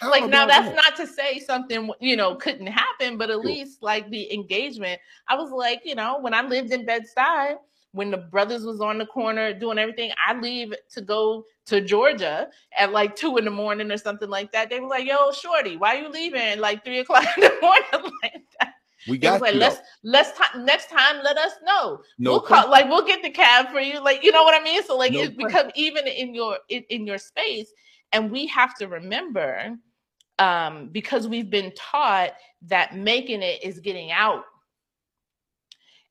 Like, now that's that? Not to say something, you know, couldn't happen, but at sure. least like the engagement, I was like, you know, when I lived in Bed-Stuy, when the brothers was on the corner doing everything, I leave to go to Georgia at like two in the morning or something like that. They were like, yo, shorty, why are you leaving at like three o'clock in the morning like that? We got like, let's, let's next time, let us know. No we'll call, like, we'll get the cab for you. Like, you know what I mean? So like, no it's become even in your, in, in your space. And we have to remember, um, because we've been taught that making it is getting out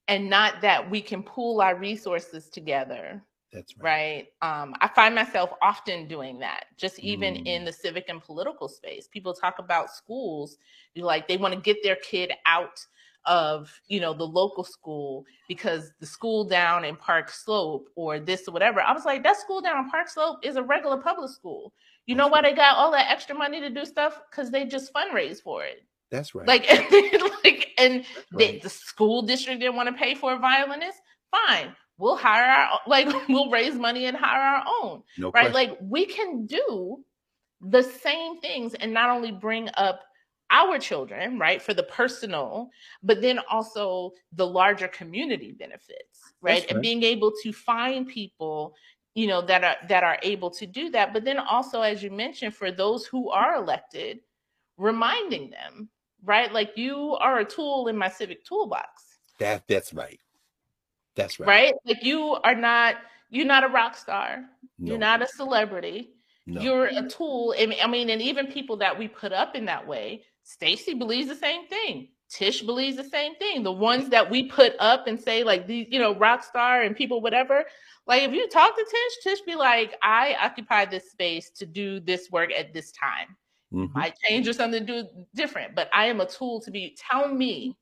and not that we can pool our resources together. That's right. right? Um, I find myself often doing that, just even mm. in the civic and political space. People talk about schools, like they want to get their kid out of, you know, the local school because the school down in Park Slope or this or whatever. I was like, that school down in Park Slope is a regular public school. You know why they got all that extra money to do stuff? Because they just fundraise for it. That's right. Like, and, they, like, and they, right. the school district didn't want to pay for a violinist. Fine. We'll hire our, like, we'll raise money and hire our own. No right. Question. Like, we can do the same things and not only bring up our children, right, for the personal, but then also the larger community benefits, right? That's right. And being able to find people, you know, that are that are able to do that. But then also, as you mentioned, for those who are elected, reminding them, right? Like, you are a tool in my civic toolbox. That that's right. That's right. Right? Like, you are not, you're not a rock star. No. You're not a celebrity. No. You're a tool. And I mean, and even people that we put up in that way, Stacey believes the same thing. Tish believes the same thing. The ones that we put up and say, like, these, you know, rock star and people, whatever. Like, if you talk to Tish, Tish be like, I occupy this space to do this work at this time. Mm-hmm. I change or something to do different, but I am a tool to be, tell me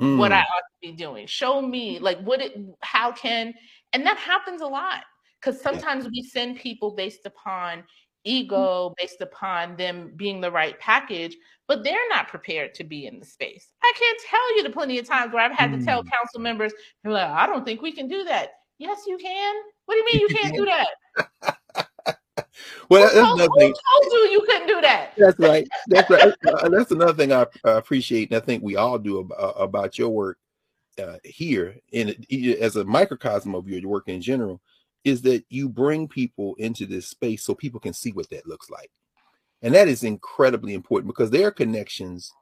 mm. what I ought to be doing. Show me, like, what it, how can, and that happens a lot. Because sometimes we send people based upon ego, based upon them being the right package, but they're not prepared to be in the space. I can't tell you the plenty of times where I've had to tell council members, like, I don't think we can do that. Yes, you can. What do you mean you can't do that? Well, who, that's told, who told you you couldn't do that? That's right. That's right. That's another thing I appreciate, and I think we all do about your work uh, here, in as a microcosm of your work in general, is that you bring people into this space so people can see what that looks like. And that is incredibly important because there are connections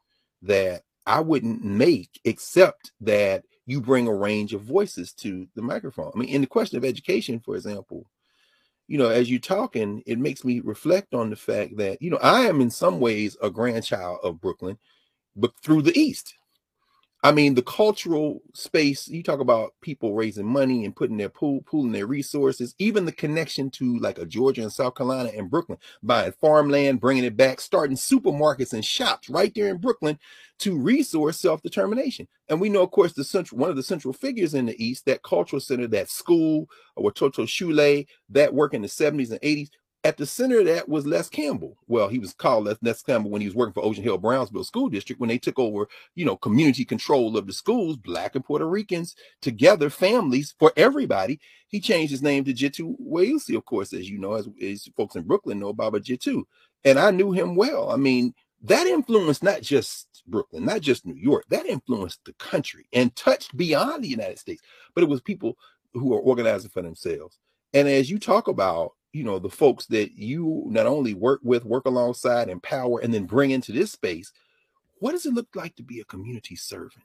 that I wouldn't make except that you bring a range of voices to the microphone. I mean, in the question of education, for example, you know, as you're talking, it makes me reflect on the fact that, you know, I am in some ways a grandchild of Brooklyn, but through the East. I mean, the cultural space, you talk about people raising money and putting their pool, pooling their resources, even the connection to like a Georgia and South Carolina and Brooklyn, buying farmland, bringing it back, starting supermarkets and shops right there in Brooklyn to resource self-determination. And we know, of course, the central, one of the central figures in the East, that cultural center, that school, or Toto Shule, that work in the seventies and eighties, at the center of that was Les Campbell. Well, he was called Les Campbell when he was working for Ocean Hill Brownsville School District when they took over, you know, community control of the schools, Black and Puerto Ricans together, families for everybody. He changed his name to Jitu Wayusi, of course, as you know, as, as folks in Brooklyn know about Jitu. And I knew him well. I mean, that influenced not just Brooklyn, not just New York, that influenced the country and touched beyond the United States. But it was people who are organizing for themselves. And as you talk about, you know, the folks that you not only work with, work alongside, empower, and then bring into this space, what does it look like to be a community servant?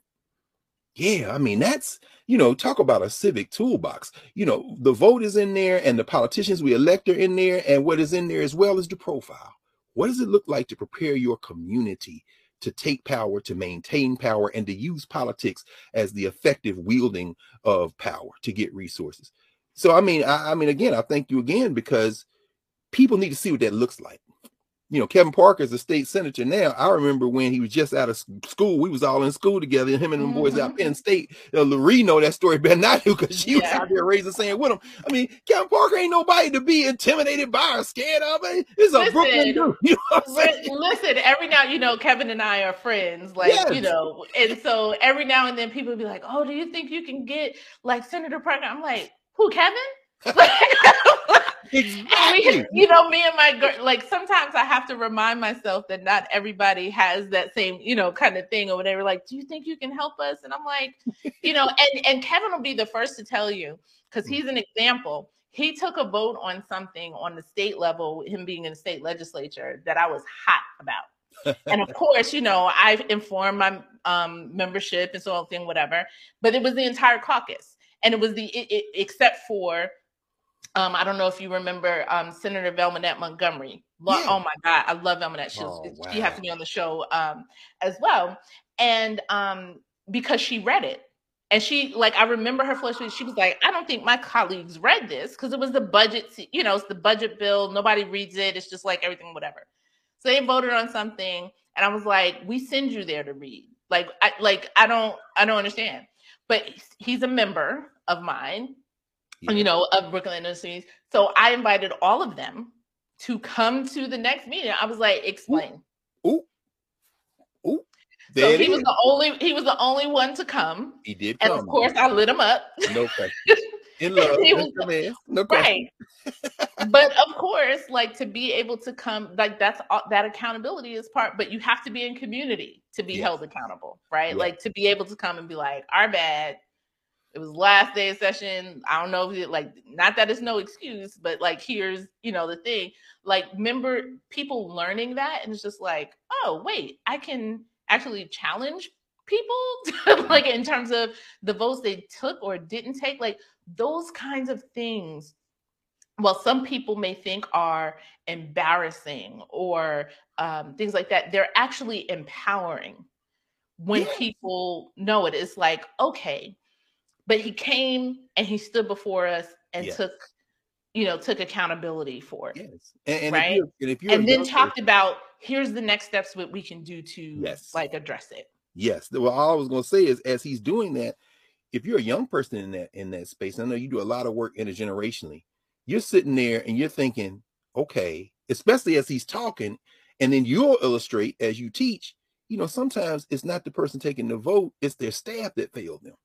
Yeah, I mean, that's, you know, talk about a civic toolbox. You know, the vote is in there and the politicians we elect are in there, and what is in there as well is the profile. What does it look like to prepare your community to take power, to maintain power, and to use politics as the effective wielding of power to get resources? So, I mean, I, I mean, again, I thank you again, because people need to see what that looks like. You know, Kevin Parker is a state senator now. I remember when he was just out of school, we was all in school together, and him and them mm-hmm. boys out Penn State. You know, Laree know that story better not you, because she yeah. was out there raising sand with him. I mean, Kevin Parker ain't nobody to be intimidated by or scared of. It's a listen, Brooklyn dude. You know what I'm saying? Listen, every now, you know, Kevin and I are friends, like, yes. you know, and so every now and then people be like, oh, do you think you can get like Senator Parker? I'm like, who, Kevin? Exactly. And we, you know, me and my girl, like, sometimes I have to remind myself that not everybody has that same, you know, kind of thing or whatever. Like, do you think you can help us? And I'm like, you know, and, and Kevin will be the first to tell you, because he's an example. He took a vote on something on the state level, him being in the state legislature, that I was hot about. And of course, you know, I've informed my um, membership and so on thing, whatever, but it was the entire caucus. And it was the, it, it, except for, um, I don't know if you remember um, Senator Velmanette Montgomery. Lo yeah. Oh my God, I love Velmanette. She, oh, wow. she has to be on the show um, as well. And um, because she read it. And she, like, I remember her flush, she was like, I don't think my colleagues read this, because it was the budget, you know, it's the budget bill. Nobody reads it. It's just like everything, whatever. So they voted on something. And I was like, we send you there to read. Like, I, like, I don't, I don't understand. But he's a member of mine, yeah. you know, of Brooklyn N double A C P. So I invited all of them to come to the next meeting. I was like, explain. Ooh, ooh. ooh. So he is. was the only he was the only one to come. He did, come, and of course, man. I lit him up. No question. In love, was, no question. Right. But of course, like, to be able to come, like, that's all, that accountability is part. But you have to be in community to be yes. held accountable, right? Yes. Like, to be able to come and be like, our bad. It was last day of session. I don't know if it, like, not that it's no excuse, but like, here's, you know, the thing, like, member people learning that. And it's just like, oh, wait, I can actually challenge people like, in terms of the votes they took or didn't take, like, those kinds of things. Well, some people may think are embarrassing or um, things like that. They're actually empowering when yeah. people know it. It's like, okay, but he came and he stood before us and yes. took, you know, took accountability for it. Yes. And, and right. If and, if and then talked about, here's the next steps, what we can do to yes. like, address it. Yes. Well, all I was going to say is, as he's doing that, if you're a young person in that, in that space, I know you do a lot of work intergenerationally, you're sitting there and you're thinking, okay, especially as he's talking, and then you'll illustrate as you teach, you know, sometimes it's not the person taking the vote, it's their staff that failed them.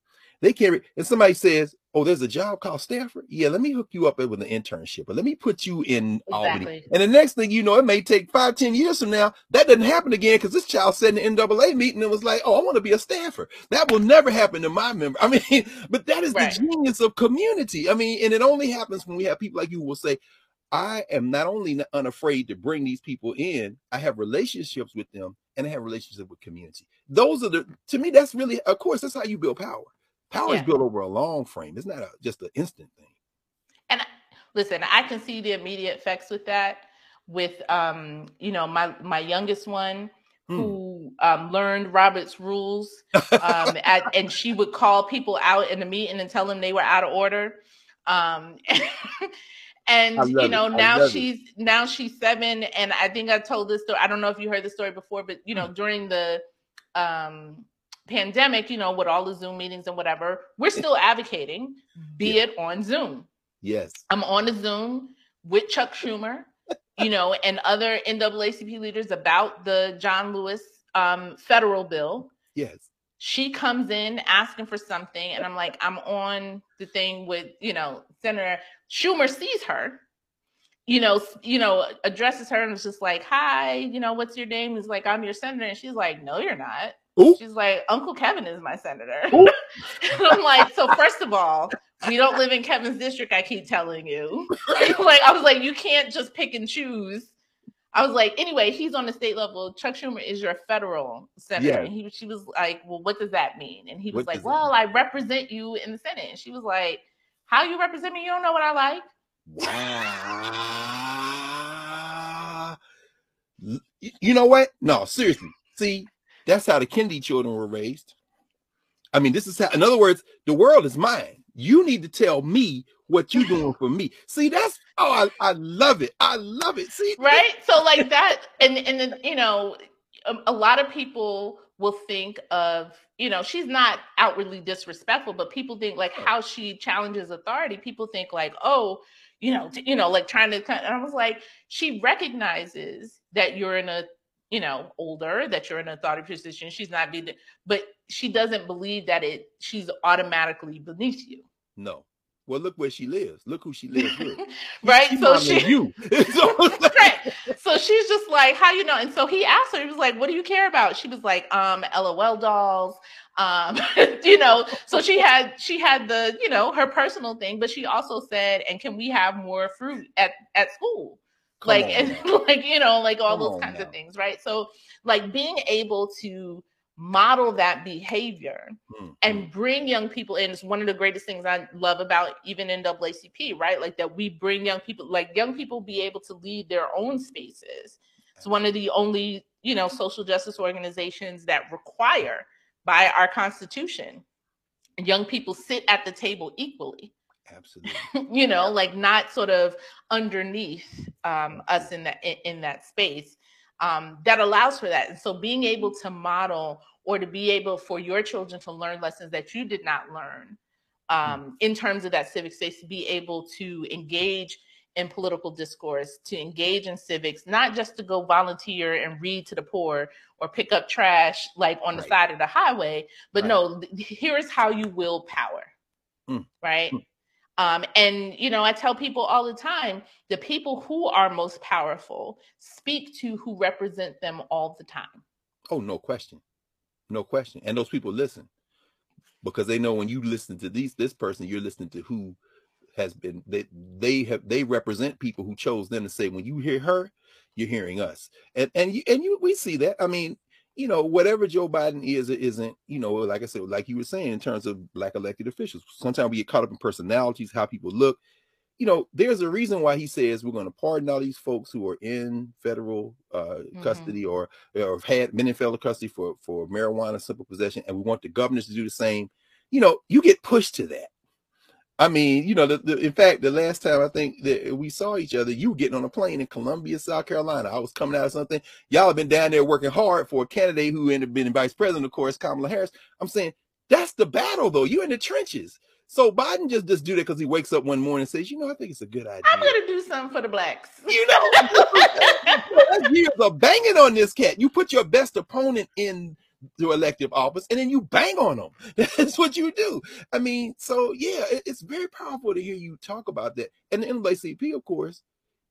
They carry, and somebody says, oh, there's a job called Stafford. Yeah, let me hook you up with an internship, but let me put you in Albany. Exactly. And the next thing you know, it may take five, ten years from now. That doesn't happen again, because this child sat in the N double A meeting and was like, oh, I want to be a staffer. That will never happen to my member. I mean, but that is right. the genius of community. I mean, and it only happens when we have people like you who will say, I am not only unafraid to bring these people in, I have relationships with them, and I have relationships with community. Those are the, to me, that's really, of course, that's how you build power. Power yeah. is built over a long frame. It's not a, just an instant thing. And listen, I can see the immediate effects with that. With um, you know, my my youngest one, mm. who who um, learned Robert's rules, um, at, and she would call people out in the meeting and tell them they were out of order. Um, and you know, it. now she's it. now she's seven, and I think I told this story. I don't know if you heard the story before, but you know, mm-hmm. during the um, pandemic, you know, with all the Zoom meetings and whatever, we're still advocating, be yeah. it on Zoom. Yes, I'm on a Zoom with Chuck Schumer, you know, and other N double A C P leaders about the John Lewis um, federal bill. Yes. She comes in asking for something, and I'm like, I'm on the thing with, you know, Senator Schumer sees her, you know, you know, addresses her and was just like, hi, you know, what's your name? He's like, I'm your senator. And she's like, no, you're not. Ooh. She's like, Uncle Kevin is my senator. And I'm like, so first of all, we don't live in Kevin's district, I keep telling you. Like, I was like, you can't just pick and choose. I was like, anyway, he's on the state level. Chuck Schumer is your federal senator. Yeah. And he, she was like, well, what does that mean? And he was what like, well, I represent you in the Senate. And she was like, how you represent me? You don't know what I like? Wow. You know what? No, seriously. See, that's how the Kennedy children were raised. I mean, this is how, in other words, the world is mine. You need to tell me what you're doing for me. See, that's, oh, I, I love it. I love it. See, right? So like that, and, and then, you know, a, a lot of people will think of, you know, she's not outwardly disrespectful, but people think like how she challenges authority. People think like, oh, you know, you know, like trying to, and I was like, she recognizes that you're in a, you know, older, that you're in an authority position. She's not being, but she doesn't believe that it, she's automatically beneath you. No. Well, look where she lives. Look who she lives with. Right? She's so she, you. So, right. So she's just like, how you know? And so he asked her, he was like, what do you care about? She was like, um, L O L dolls. Um, you know, so she had, she had the, you know, her personal thing, but she also said, and can we have more fruit at, at school? Come like, and now. Like, you know, like all Come those kinds now. Of things. Right. So like being able to model that behavior mm-hmm. and bring young people in is one of the greatest things I love about even N double A C P. Right. Like that we bring young people, like young people be able to lead their own spaces. It's one of the only, you know, social justice organizations that require by our Constitution, young people sit at the table equally. Absolutely. You know, like not sort of underneath um, us in that, in, in that space um, that allows for that. And so being able to model or to be able for your children to learn lessons that you did not learn um, in terms of that civic space, to be able to engage in political discourse, to engage in civics, not just to go volunteer and read to the poor or pick up trash like on right. the side of the highway. But right. no, here's how you wield power. Mm. Right. Mm. Um, and, you know, I tell people all the time, the people who are most powerful speak to who represent them all the time. Oh, no question. No question. And those people listen because they know when you listen to these, this person, you're listening to who has been, they, they have, they represent people who chose them to say, when you hear her, you're hearing us. And, and you, and you, we see that. I mean, you know, whatever Joe Biden is or isn't, you know, like I said, like you were saying, in terms of black elected officials, sometimes we get caught up in personalities, how people look. You know, there's a reason why he says we're going to pardon all these folks who are in federal uh, mm-hmm. custody or, or have had been in federal custody for, for marijuana, simple possession. And we want the governors to do the same. You know, you get pushed to that. I mean, you know, the, the, in fact, the last time I think that we saw each other, you were getting on a plane in Columbia, South Carolina. I was coming out of something. Y'all have been down there working hard for a candidate who ended up being vice president, of course, Kamala Harris. I'm saying that's the battle, though. You're in the trenches. So Biden just, just do that because he wakes up one morning and says, you know, I think it's a good idea. I'm going to do something for the blacks. You know, that's years of banging on this cat. You put your best opponent in through elective office, and then you bang on them. That's what you do. I mean, so yeah, it, it's very powerful to hear you talk about that. And the N double A C P, of course,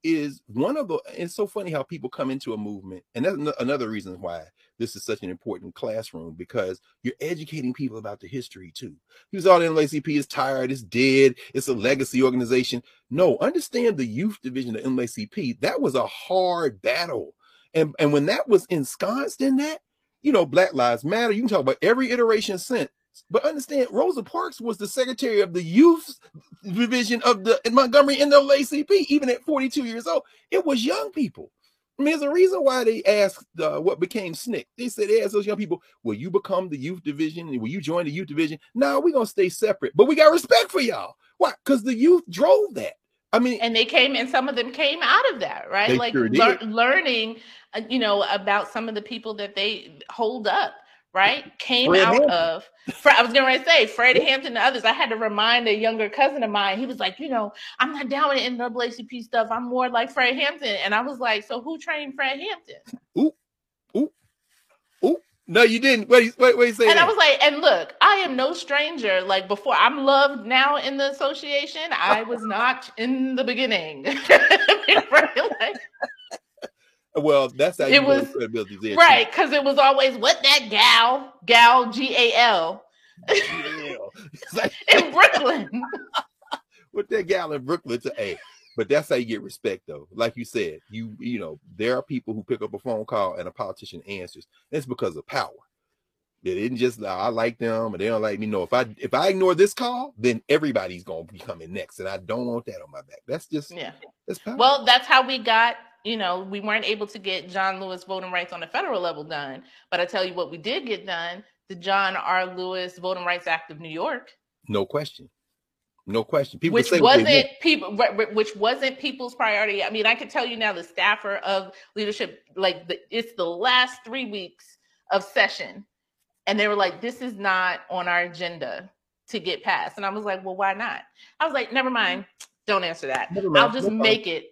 is one of the, it's so funny how people come into a movement. And that's another reason why this is such an important classroom, because you're educating people about the history too. Because all the N double A C P is tired, it's dead, it's a legacy organization. No, understand the youth division of N double A C P. That was a hard battle. And, and when that was ensconced in that, you know, Black Lives Matter. You can talk about every iteration since, but understand Rosa Parks was the secretary of the youth division of the Montgomery N double A C P, even at forty-two years old. It was young people. I mean, there's a reason why they asked uh, what became S N C C. They said they asked those young people, will you become the youth division? Will you join the youth division? No, we're going to stay separate. But we got respect for y'all. Why? Because the youth drove that. I mean, and they came, and some of them came out of that, right? Like sure lear learning, uh, you know, about some of the people that they hold up, right? Came Fred out Hampton. of, Fre I was going to say, Fred Hampton and others. I had to remind a younger cousin of mine. He was like, you know, I'm not down with the N double A C P stuff. I'm more like Fred Hampton. And I was like, so who trained Fred Hampton? Ooh, ooh, ooh. No, you didn't. Wait, wait, wait. Say and that. I was like, and look, I am no stranger. Like before, I'm loved now in the association. I was not in the beginning. Right? Like, well, that's how it you was, there, right? Because it was always what that gal, gal, G A L, in Brooklyn. What that gal in Brooklyn to a. But that's how you get respect, though. Like you said, you you know, there are people who pick up a phone call and a politician answers. That's because of power. It isn't just oh, I like them and they don't like me. No, if I if I ignore this call, then everybody's gonna be coming next, and I don't want that on my back. That's just yeah. That's power. Well, that's how we got. You know, we weren't able to get John Lewis voting rights on the federal level done, but I tell you what, we did get done: the John R. Lewis Voting Rights Act of New York. No question. No question. People which say wasn't people, which wasn't people's priority. I mean, I can tell you now, the staffer of leadership, like the, it's the last three weeks of session, and they were like, "This is not on our agenda to get passed." And I was like, "Well, why not?" I was like, "Never mind. Don't answer that. I'll just make it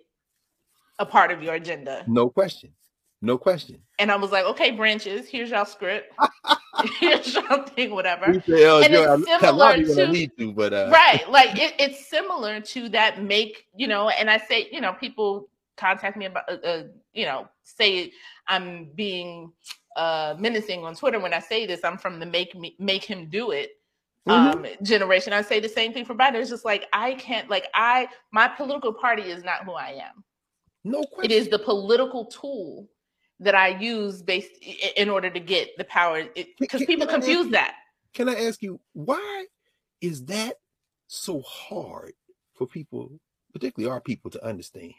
a part of your agenda." No question. No question. And I was like, "Okay, branches. Here's y'all script." Here's something, whatever. And it's similar to, to but, uh. right, like it, it's similar to that. Make you know, and I say, you know, people contact me about, uh, uh, you know, say I'm being uh, menacing on Twitter when I say this. I'm from the make me make him do it um, mm-hmm. generation. I say the same thing for Biden. It's just like I can't, like I my political party is not who I am. No question. It is the political tool that I use based in order to get the power, because people confuse that. Can I ask you, why is that so hard for people, particularly our people, to understand?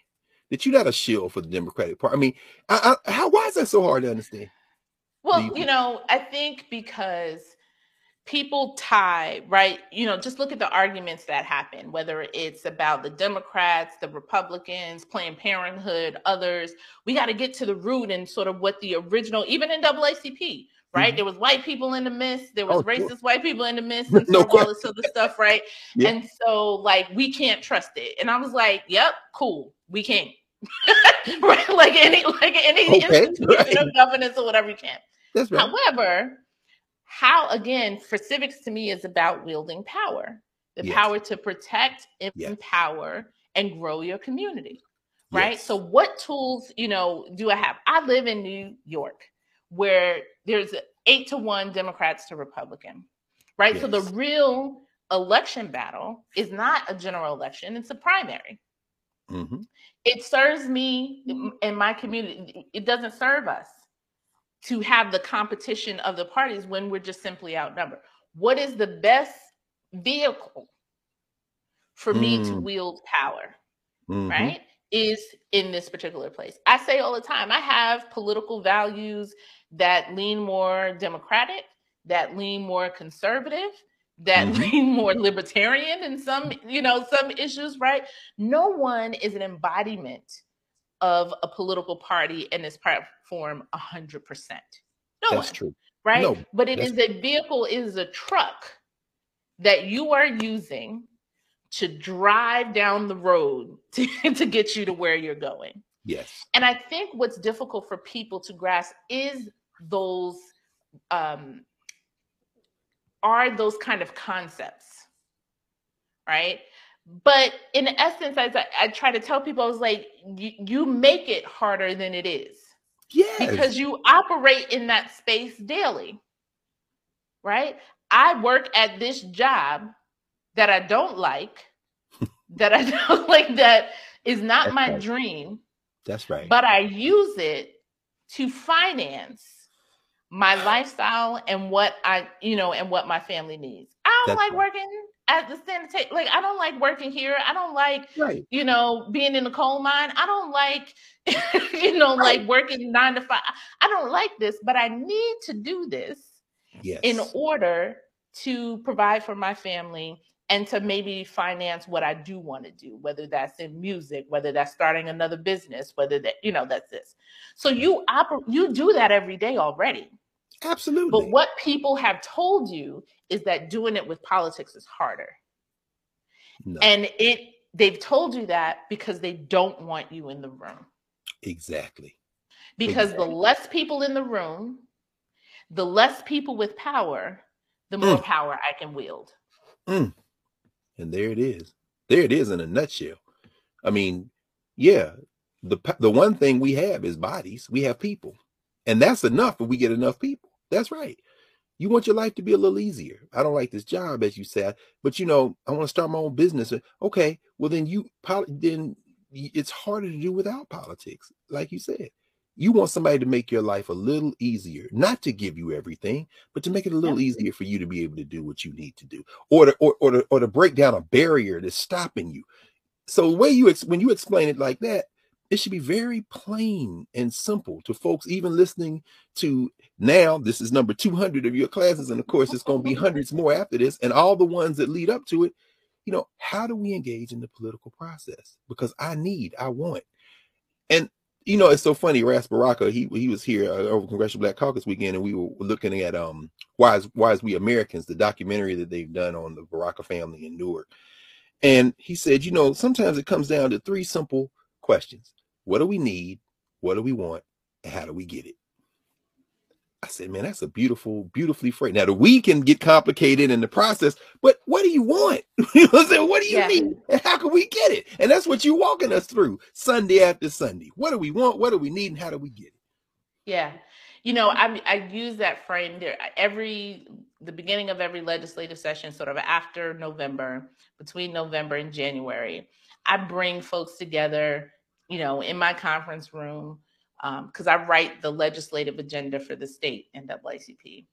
That you're not a shield for the Democratic Party. I mean, I, I, how why is that so hard to understand? Well, you, you know, I think because people tie, right? You know, just look at the arguments that happen, whether it's about the Democrats, the Republicans, Planned Parenthood, others. We got to get to the root and sort of what the original, even in N double A C P, right? Mm-hmm. There was white people in the midst. There was oh, racist sure. white people in the midst and no all this other stuff, right? Yeah. And so like, we can't trust it. And I was like, yep, cool. We can't. Right? Like any, like any okay, institution right. of governance or whatever you can. That's right. However, how, again, for civics to me is about wielding power, the yes. power to protect, empower, yes. and grow your community, right? Yes. So what tools, you know, do I have? I live in New York, where there's eight to one Democrats to Republican, right? Yes. So the real election battle is not a general election, it's a primary. Mm-hmm. It serves me and my community. It doesn't serve us to have the competition of the parties when we're just simply outnumbered. What is the best vehicle for mm. me to wield power, mm-hmm. right, is in this particular place. I say all the time, I have political values that lean more Democratic, that lean more conservative, that mm-hmm. lean more libertarian in some, you know, some issues, right? No one is an embodiment of a political party and its platform one hundred percent. No that's one, true. Right? No, but it is true. A vehicle, it is a truck that you are using to drive down the road to, to get you to where you're going. Yes. And I think what's difficult for people to grasp is those, um, are those kind of concepts, right? But in essence, as I, I try to tell people, I was like, you, you make it harder than it is. Yes. Because you operate in that space daily, right? I work at this job that I don't like, that I don't like, that is not That's my right. dream. That's right. But I use it to finance my lifestyle and what I, you know, and what my family needs. I don't That's like right. working as the sanitation, like, I don't like working here. I don't like, right. you know, being in the coal mine. I don't like, you know, right. like working nine to five. I don't like this, but I need to do this yes. in order to provide for my family and to maybe finance what I do want to do, whether that's in music, whether that's starting another business, whether that, you know, that's this. So you oper- you do that every day already. Absolutely. But what people have told you is that doing it with politics is harder. No. And it they've told you that because they don't want you in the room. Exactly. Because exactly. the less people in the room, the less people with power, the more mm. power I can wield. Mm. And there it is. There it is in a nutshell. I mean, yeah, the the one thing we have is bodies. We have people. And that's enough if we get enough people. That's right. You want your life to be a little easier. I don't like this job, as you said, but you know, I want to start my own business. Okay, well then you, then it's harder to do without politics. Like you said, you want somebody to make your life a little easier, not to give you everything, but to make it a little yeah. easier for you to be able to do what you need to do, or to, or, or to, or to break down a barrier that's stopping you. So the way you, when you explain it like that, it should be very plain and simple to folks, even listening to now. This is number two hundred of your classes. And of course, it's going to be hundreds more after this and all the ones that lead up to it. You know, how do we engage in the political process? Because I need, I want. And, you know, it's so funny. Ras Baraka, he he was here uh, over Congressional Black Caucus weekend, and we were looking at um Why Is, Why Is We Americans, the documentary that they've done on the Baraka family in Newark. And he said, you know, sometimes it comes down to three simple questions. What do we need? What do we want? And how do we get it? I said, man, that's a beautiful, beautifully phrased. Now, the we can get complicated in the process, but what do you want? You know what I'm saying? What do you yeah. need? And how can we get it? And that's what you're walking us through Sunday after Sunday. What do we want? What do we need? And how do we get it? Yeah. You know, I, I use that frame there. Every, the beginning of every legislative session, sort of after November, between November and January, I bring folks together, you know, in my conference room, because um, I write the legislative agenda for the state N double A C P.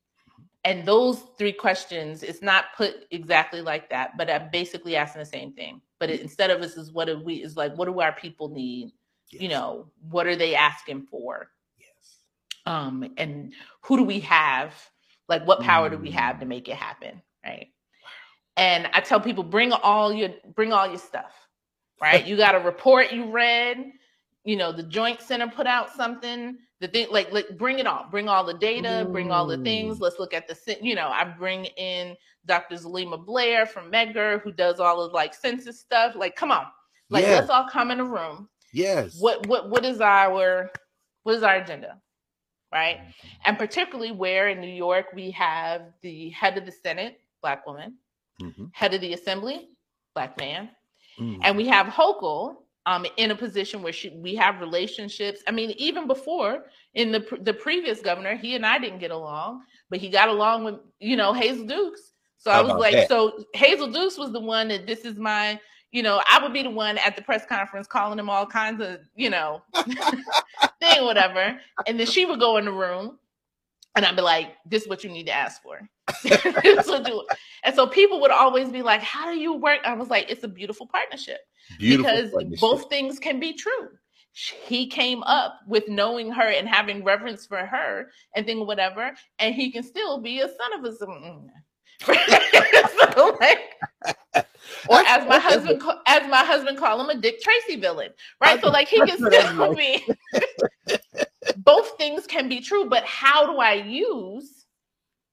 And those three questions, it's not put exactly like that, but I'm basically asking the same thing. But it, instead of this is what do we, is like, what do our people need? Yes. You know, what are they asking for? Yes. Um, and who do we have? Like, what power mm-hmm. do we have to make it happen? Right. And I tell people, bring all your, bring all your stuff. Right. You got a report you read, you know, the Joint Center put out something, the thing like, like bring it all, bring all the data, bring all the things. Let's look at the, you know, I bring in Doctor Zalima Blair from Medgar, who does all of like census stuff. Like, come on, like yes. let's all come in a room. Yes. What, what, what is our, what is our agenda? Right. And particularly where in New York, we have the head of the Senate, Black woman, mm-hmm. head of the Assembly, Black man. Mm. And we have Hochul um, in a position where she, we have relationships. I mean, even before in the the previous governor, he and I didn't get along, but he got along with, you know, Hazel Dukes. So How I was like, that? so Hazel Dukes was the one that this is my, you know, I would be the one at the press conference calling him all kinds of, you know, thing, whatever. And then she would go in the room and I'd be like, this is what you need to ask for. And so people would always be like, how do you work? I was like, it's a beautiful partnership beautiful because partnership. Both things can be true. She, he came up with knowing her and having reverence for her and thing whatever, and he can still be a son of a son. So like, or as my husband as my husband call him, a Dick Tracy villain, right? So like he can still be both things can be true, but how do I use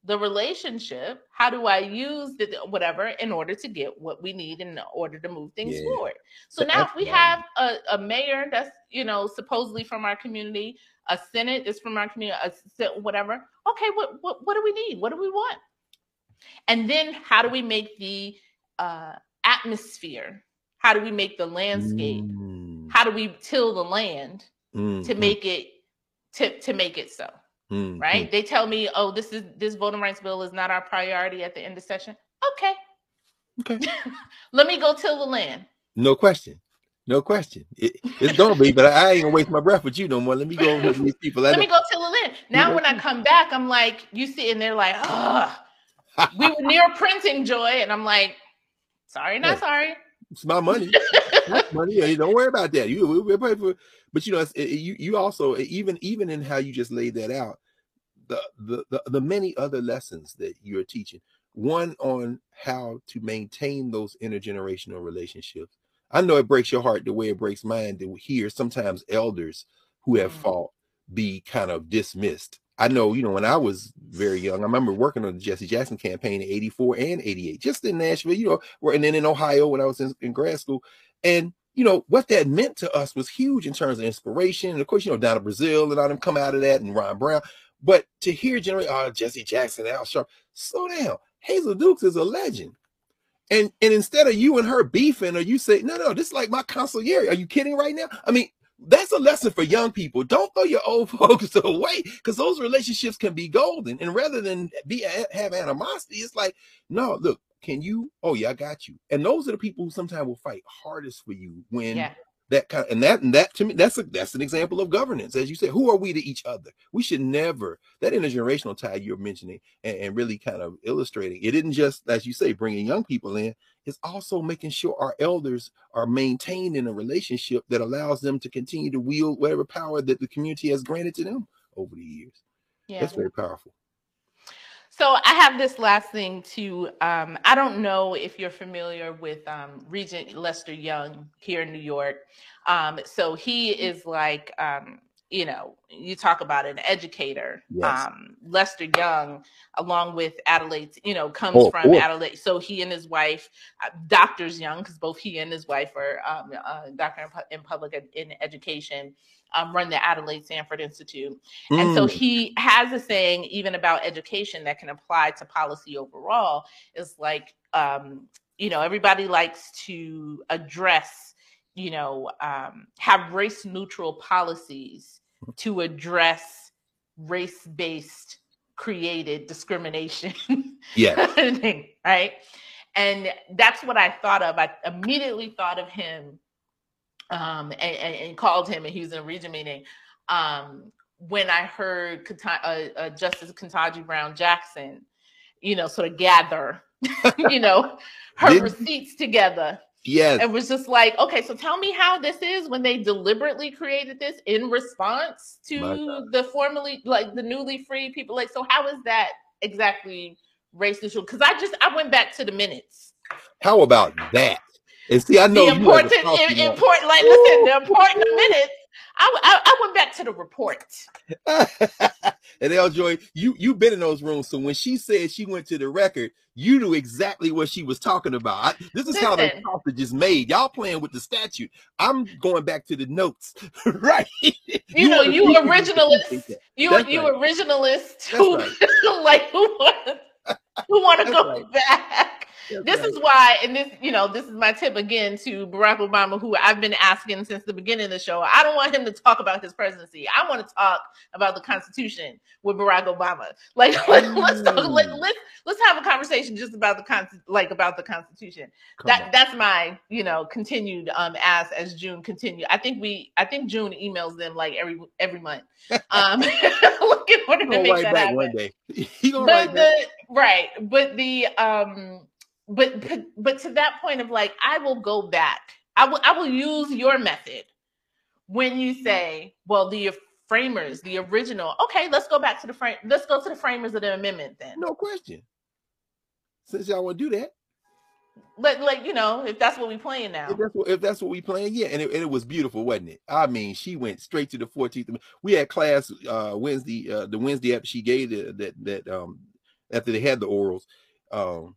the relationship, how do I use the whatever in order to get what we need in order to move things yeah. forward? So now if we have a, a mayor that's, you know, supposedly from our community, a Senate is from our community, a, whatever. Okay, what, what what do we need? What do we want? And then how do we make the uh, atmosphere? How do we make the landscape? Mm. How do we till the land mm-hmm. to make it to, to make it so? Mm-hmm. Right? They tell me, oh, this is this voting rights bill is not our priority at the end of session. Okay. Okay. Let me go till the land. No question. No question. It, it's going to be, but I ain't going to waste my breath with you no more. Let me go with these people. Let me go till the land. Now when I come back, I'm like, you see, and they're like, oh, we were near printing, Joy. And I'm like, Sorry, not hey, sorry. It's my money. It's my money. Hey, don't worry about that. You, we, we'll pay for it. But you know, it's, it, you you also even even in how you just laid that out, the, the the the many other lessons that you're teaching. One on how to maintain those intergenerational relationships. I know it breaks your heart the way it breaks mine to hear sometimes elders who have mm-hmm. fought be kind of dismissed. I know, you know, when I was very young, I remember working on the Jesse Jackson campaign in eighty-four and eighty-eight, just in Nashville, you know, and then in Ohio when I was in, in grad school. And, you know, what that meant to us was huge in terms of inspiration. And of course, you know, Donna Brazile and all them come out of that and Ron Brown. But to hear generally, oh, Jesse Jackson, Al Sharpton, slow down. Hazel Dukes is a legend. And and instead of you and her beefing, or you say, no, no, this is like my consigliere. Are you kidding right now? I mean, that's a lesson for young people. Don't throw your old folks away, because those relationships can be golden. And rather than be have animosity, it's like, no, look, can you? Oh, yeah, I got you. And those are the people who sometimes will fight hardest for you when yeah. that kind of, and that and that to me, that's a, that's an example of governance. As you said, who are we to each other? We should never, that intergenerational tie you're mentioning and, and really kind of illustrating, it isn't just, as you say, bringing young people in, it's also making sure our elders are maintained in a relationship that allows them to continue to wield whatever power that the community has granted to them over the years. Yeah. That's very powerful. So I have this last thing to, um, I don't know if you're familiar with um, Regent Lester Young here in New York. Um, so he is like, um, you know, you talk about an educator. Yes. Um, Lester Young, along with Adelaide, you know, comes oh, from oh. Adelaide. So he and his wife, uh, Doctors Young, because both he and his wife are um, uh, doctor in, pu in public ed in education. Um, run the Adelaide Sanford Institute. Mm. And so he has a saying even about education that can apply to policy overall. Is like, um, you know, everybody likes to address, you know, um, have race neutral policies to address race based created discrimination. Yeah. Right. And that's what I thought of. I immediately thought of him. Um, and, and called him, and he was in a region meeting. Um, when I heard Kata uh, uh, Justice Ketanji Brown Jackson, you know, sort of gather, you know, her Did receipts together. Yes. It was just like, okay, so tell me how this is when they deliberately created this in response to the formerly, like the newly free people. Like, so how is that exactly race neutral? Because I just, I went back to the minutes. How about that? And see, I know the important, important, important like, Ooh. listen, the important minutes. I, I, I went back to the report. And L. Joy, you you've been in those rooms, so when she said she went to the record, you knew exactly what she was talking about. I, this is listen. how the sausage is made. Y'all playing with the statute. I'm going back to the notes, right? You, you know, you originalists, you That's you right. originalists who right. like who want who want to go right. back. This is why, and this, you know, this is my tip again to Barack Obama, who I've been asking since the beginning of the show. I don't want him to talk about his presidency. I want to talk about the Constitution with Barack Obama. Like, let, let's talk, let, let's let's have a conversation just about the con like about the Constitution. Come that on. That's my, you know, continued um ask as June continue. I think we, I think June emails them like every every month. Um, like in order to make that happen. One day. But write the, right, but the um. But, but but to that point of like, I will go back. I will I will use your method when you say, well, the framers, the original. Okay, let's go back to the frame. Let's go to the framers of the amendment then. No question. Since y'all will do that. Like, like, you know, if that's what we playing now. If that's what, if that's what we playing, yeah. And it, and it was beautiful, wasn't it? I mean, she went straight to the fourteenth. We had class uh, Wednesday, uh, the Wednesday after she gave the, that that um after they had the orals. Um,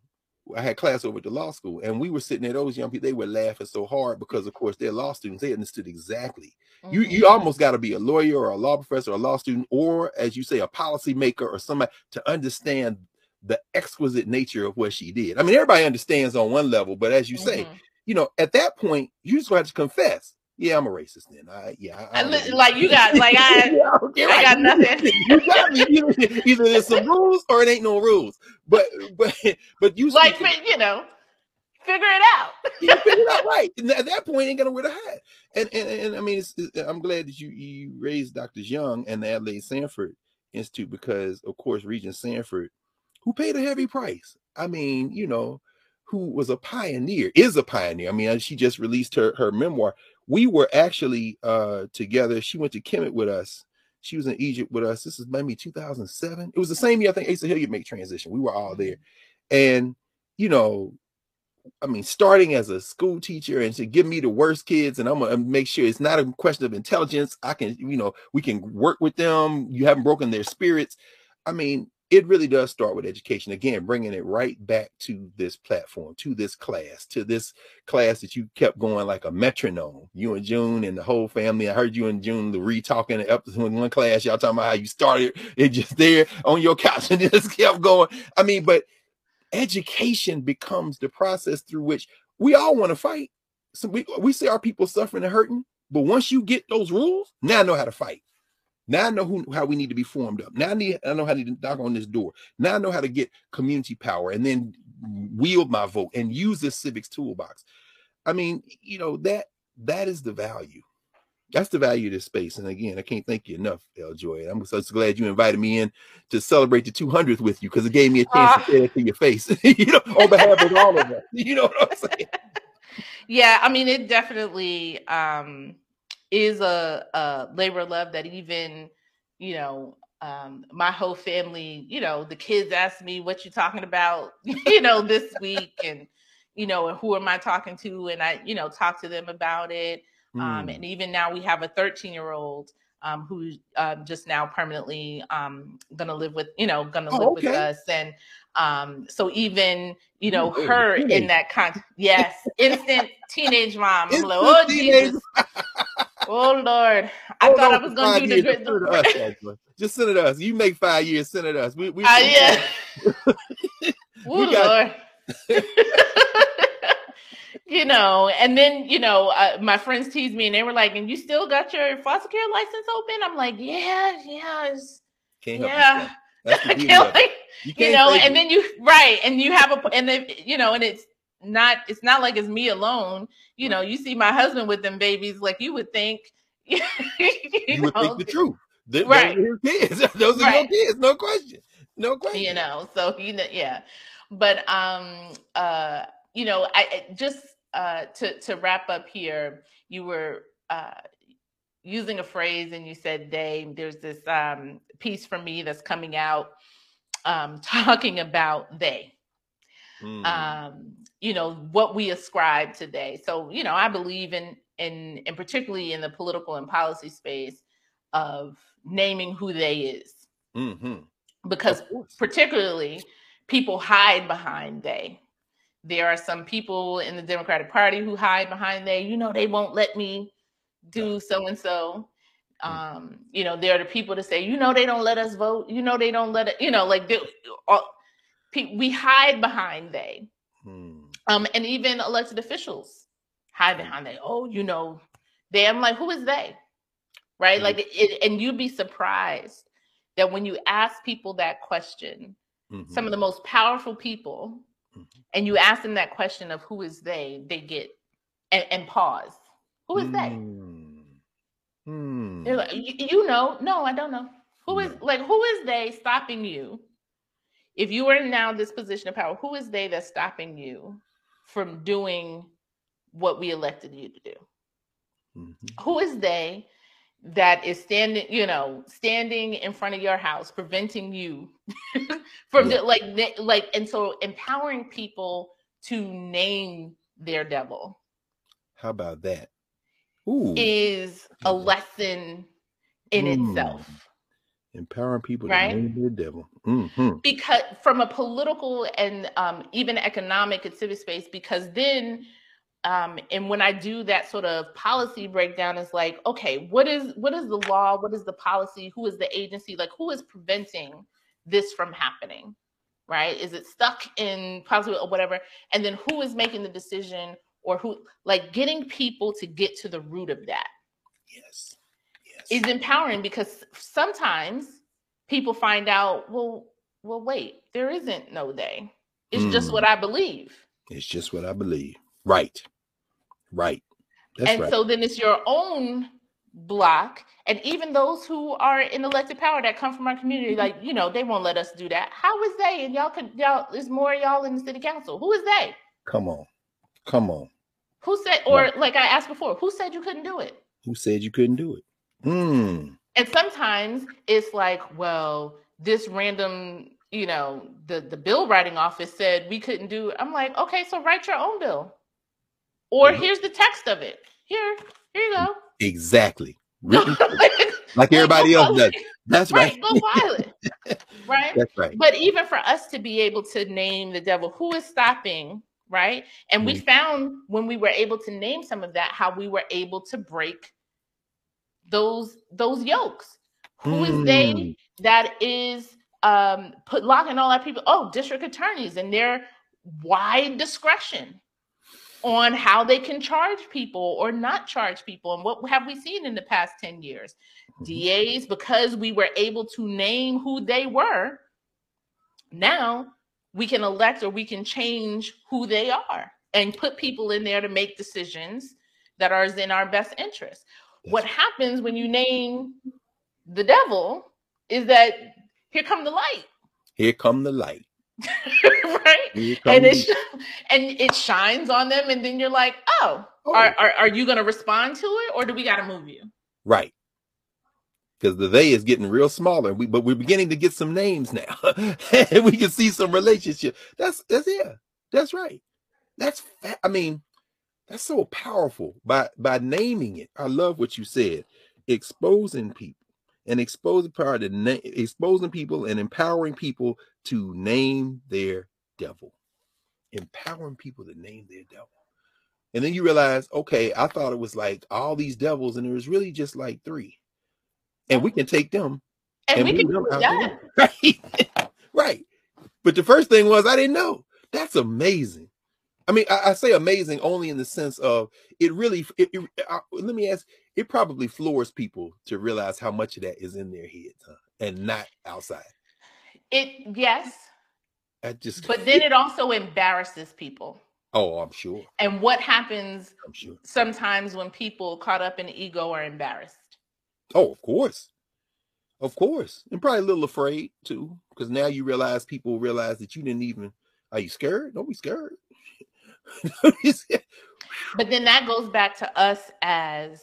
I had class over at the law school, and we were sitting there. Those young people, they were laughing so hard because, of course, they're law students. They understood exactly. Mm-hmm. You you almost got to be a lawyer or a law professor, or a law student, or, as you say, a policymaker or somebody to understand the exquisite nature of what she did. I mean, everybody understands on one level, but as you mm-hmm. say, you know, at that point, you just have to confess. Yeah, I'm a racist then. I, yeah, I, I li like you got like I, yeah, okay, I right. got nothing. You got me. Either, either there's some rules or it ain't no rules. But but but you like speak, you know, figure it out. You figure it out right. And at that point, ain't gonna wear the hat. And and, and I mean, it's, it's, I'm glad that you you raised Doctor Young and the Adelaide Sanford Institute because, of course, Regent Sanford, who paid a heavy price. I mean, you know. who was a pioneer, is a pioneer. I mean, she just released her, her memoir. We were actually uh, together. She went to Kemet with us. She was in Egypt with us. This is maybe two thousand seven. It was the same year I think Asa Hilliard made transition. We were all there. And, you know, I mean, starting as a school teacher and to give me the worst kids, and I'm going to make sure it's not a question of intelligence. I can, you know, we can work with them. You haven't broken their spirits. I mean, it really does start with education. Again, bringing it right back to this platform, to this class, to this class that you kept going like a metronome. You and June and the whole family. I heard you and June Louis talking up in one class. Y'all talking about how you started it just there on your couch and just kept going. I mean, but education becomes the process through which we all want to fight. So we, we see our people suffering and hurting, but once you get those rules, now I know how to fight. Now I know who, how we need to be formed up. Now I, need, I know how to knock on this door. Now I know how to get community power and then wield my vote and use this civics toolbox. I mean, you know, that that is the value. That's the value of this space. And again, I can't thank you enough, L. Joy. I'm so glad you invited me in to celebrate the two hundredth with you, because it gave me a chance uh, to say it to your face, you know, on behalf of all of us. You know what I'm saying? Yeah, I mean, it definitely um, is a, a labor of love that even, you know, um, my whole family, you know, the kids ask me what you're talking about, you know, this week, and, you know, and who am I talking to? And I, you know, talk to them about it. Um, and even now we have a thirteen year old um, who's uh, just now permanently um, going to live with, you know, going to oh, live okay. with us. And um, so even, you know, mm-hmm. her teenage. in that context, yes, instant teenage mom. Instant like, oh, teenage. Jesus. Oh, Lord. I Hold thought I was going to do the good thing. Just send it to us. You make five years, send it to us. We, we, uh, we, yeah. we got Lord. You know, and then, you know, uh, my friends teased me and they were like, and you still got your foster care license open? I'm like, yeah, yeah. It's, can't yeah. Help That's the can't, like, you, you know, and it. Then you, right. And you have a, and then, you know, and it's not, it's not like it's me alone. You know, you see my husband with them babies, like you would think. You, you would know, think the truth. Those right. Those are your kids. Those are right. your kids. No question. No question. You know, so, you know, yeah. But, um, uh, you know, I just uh, to to wrap up here. You were uh, using a phrase, and you said, "They." There's this um, piece for me that's coming out, um, talking about they. Mm. Um, you know, what we ascribe to they. So, you know, I believe in in and particularly in the political and policy space of naming who they is, mm-hmm. because particularly people hide behind they. There are some people in the Democratic Party who hide behind they, you know, they won't let me do so-and-so. Um, you know, there are the people that say, you know, they don't let us vote. You know, they don't let it, you know, like they, all, we hide behind they. Hmm. Um, and even elected officials hide behind they. Oh, you know, they, I'm like, who is they? Right? Hmm. Like, it, and you'd be surprised that when you ask people that question, mm-hmm. some of the most powerful people, and you ask them that question of who is they, they get and, and pause. Who is they? Mm. They're like, you, you know, no, I don't know. Who is like, who is they stopping you? If you are now this position of power, who is they that's stopping you from doing what we elected you to do? Mm-hmm. Who is they that is standing, you know, standing in front of your house, preventing you from yeah. the, like, like, and so empowering people to name their devil. How about that? Ooh. Is a lesson in mm. itself. Empowering people right? to name their devil. Mm-hmm. Because from a political and um, even economic and civic space, because then Um, and when I do that sort of policy breakdown, it's like, okay, what is what is the law? What is the policy? Who is the agency? Like, who is preventing this from happening, right? Is it stuck in policy or whatever? And then who is making the decision, or who, like getting people to get to the root of that. Yes. Yes. Is empowering, because sometimes people find out, well, well, wait, there isn't no day. It's mm. just what I believe. It's just what I believe. Right. Right. That's and right. So then it's your own block. And even those who are in elected power that come from our community, like, you know, they won't let us do that. How is they? And y'all could, y'all, there's more y'all in the city council. Who is they? Come on. Come on. Who said, or what? Like I asked before, who said you couldn't do it? Who said you couldn't do it? Mm. And sometimes it's like, well, this random, you know, the, the bill writing office said we couldn't do it. I'm like, okay, so write your own bill. Or mm-hmm. here's the text of it. Here, here you go. Exactly. Written, like everybody else does. That's right. Right. Go violent. Right? That's right. But even for us to be able to name the devil, who is stopping, right? And mm-hmm. we found when we were able to name some of that, how we were able to break those those yokes. Who mm. is they that is um, put locking all that people? Oh, district attorneys and their wide discretion on how they can charge people or not charge people. And what have we seen in the past ten years? D As, because we were able to name who they were, now we can elect or we can change who they are and put people in there to make decisions that are in our best interest. What happens when you name the devil is that here come the light. Here come the light. Right? And it, and it shines on them. And then you're like, oh, oh. Are, are, are you going to respond to it? Or do we got to move you? Right. Because the they is getting real smaller. We, but we're beginning to get some names now. And we can see some relationship. That's, that's yeah, that's right. That's, I mean, that's so powerful by, by naming it. I love what you said. Exposing people. And exposing power to na- exposing people and empowering people to name their devil, empowering people to name their devil. And then you realize, okay, I thought it was like all these devils, and it was really just like three, and we can take them, and, and we can do that, right? Right. But the first thing was I didn't know. That's amazing. I mean, I, I say amazing only in the sense of it really, it, it, I, let me ask, it probably floors people to realize how much of that is in their heads, huh? And not outside. It, yes. I just, but then it also embarrasses people. Oh, I'm sure. And what happens I'm sure. sometimes when people caught up in ego are embarrassed? Oh, of course. Of course. And probably a little afraid too, because now you realize people realize that you didn't even, are you scared? Don't be scared. But then that goes back to us as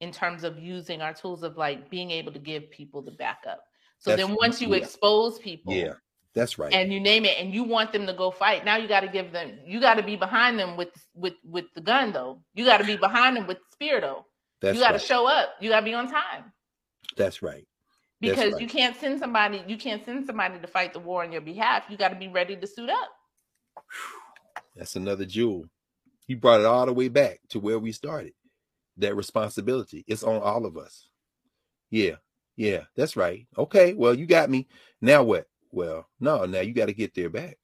in terms of using our tools of like being able to give people the backup. So that's, then once you yeah. expose people, yeah, that's right. And you name it and you want them to go fight. Now you got to give them, you got to be behind them with, with, with the gun though. You got to be behind them with the spear though. That's you got to right. show up. You got to be on time. That's right. Because that's right. you can't send somebody, you can't send somebody to fight the war on your behalf. You got to be ready to suit up. That's another jewel. You brought it all the way back to where we started. That responsibility. It's on all of us. Yeah. Yeah. That's right. Okay. Well, you got me. Now what? Well, no, now you got to get their back.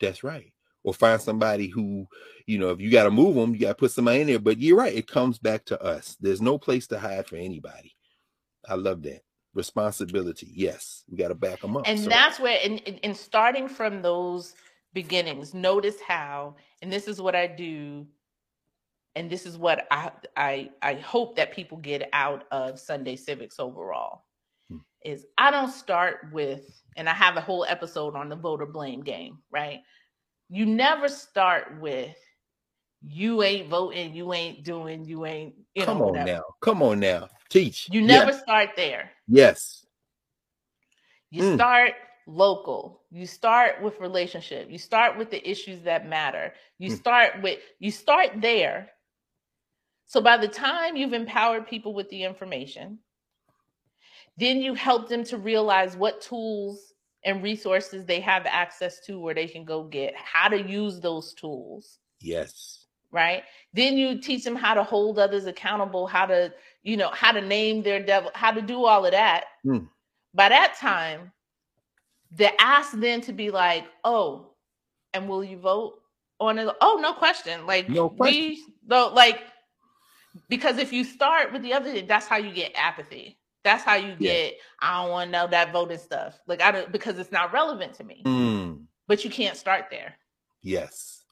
That's right. Or find somebody who, you know, if you got to move them, you got to put somebody in there, but you're right. It comes back to us. There's no place to hide for anybody. I love that. Responsibility. Yes. We got to back them up. And so. That's where, in, in, in starting from those beginnings, notice how, and this is what I do, and this is what I, I I hope that people get out of Sunday Civics overall, hmm. is I don't start with, and I have a whole episode on the voter blame game, right? You never start with, you ain't voting, you ain't doing, you ain't, you come know, on whatever. Now, come on now, teach. You never yes. start there. Yes. You mm. start local. You start with relationship. You start with the issues that matter. You start with, you start there. So by the time you've empowered people with the information, then you help them to realize what tools and resources they have access to where they can go get, how to use those tools. Yes. Right? Then you teach them how to hold others accountable, how to, you know, how to name their devil, how to do all of that. Mm. By that time, the ask then to be like, oh, and will you vote on it? Oh, no question. Like no question. we though, like because if you start with the other thing, that's how you get apathy. That's how you get, yeah. I don't want to know that voting stuff. Like I don't because it's not relevant to me. Mm. But you can't start there. Yes.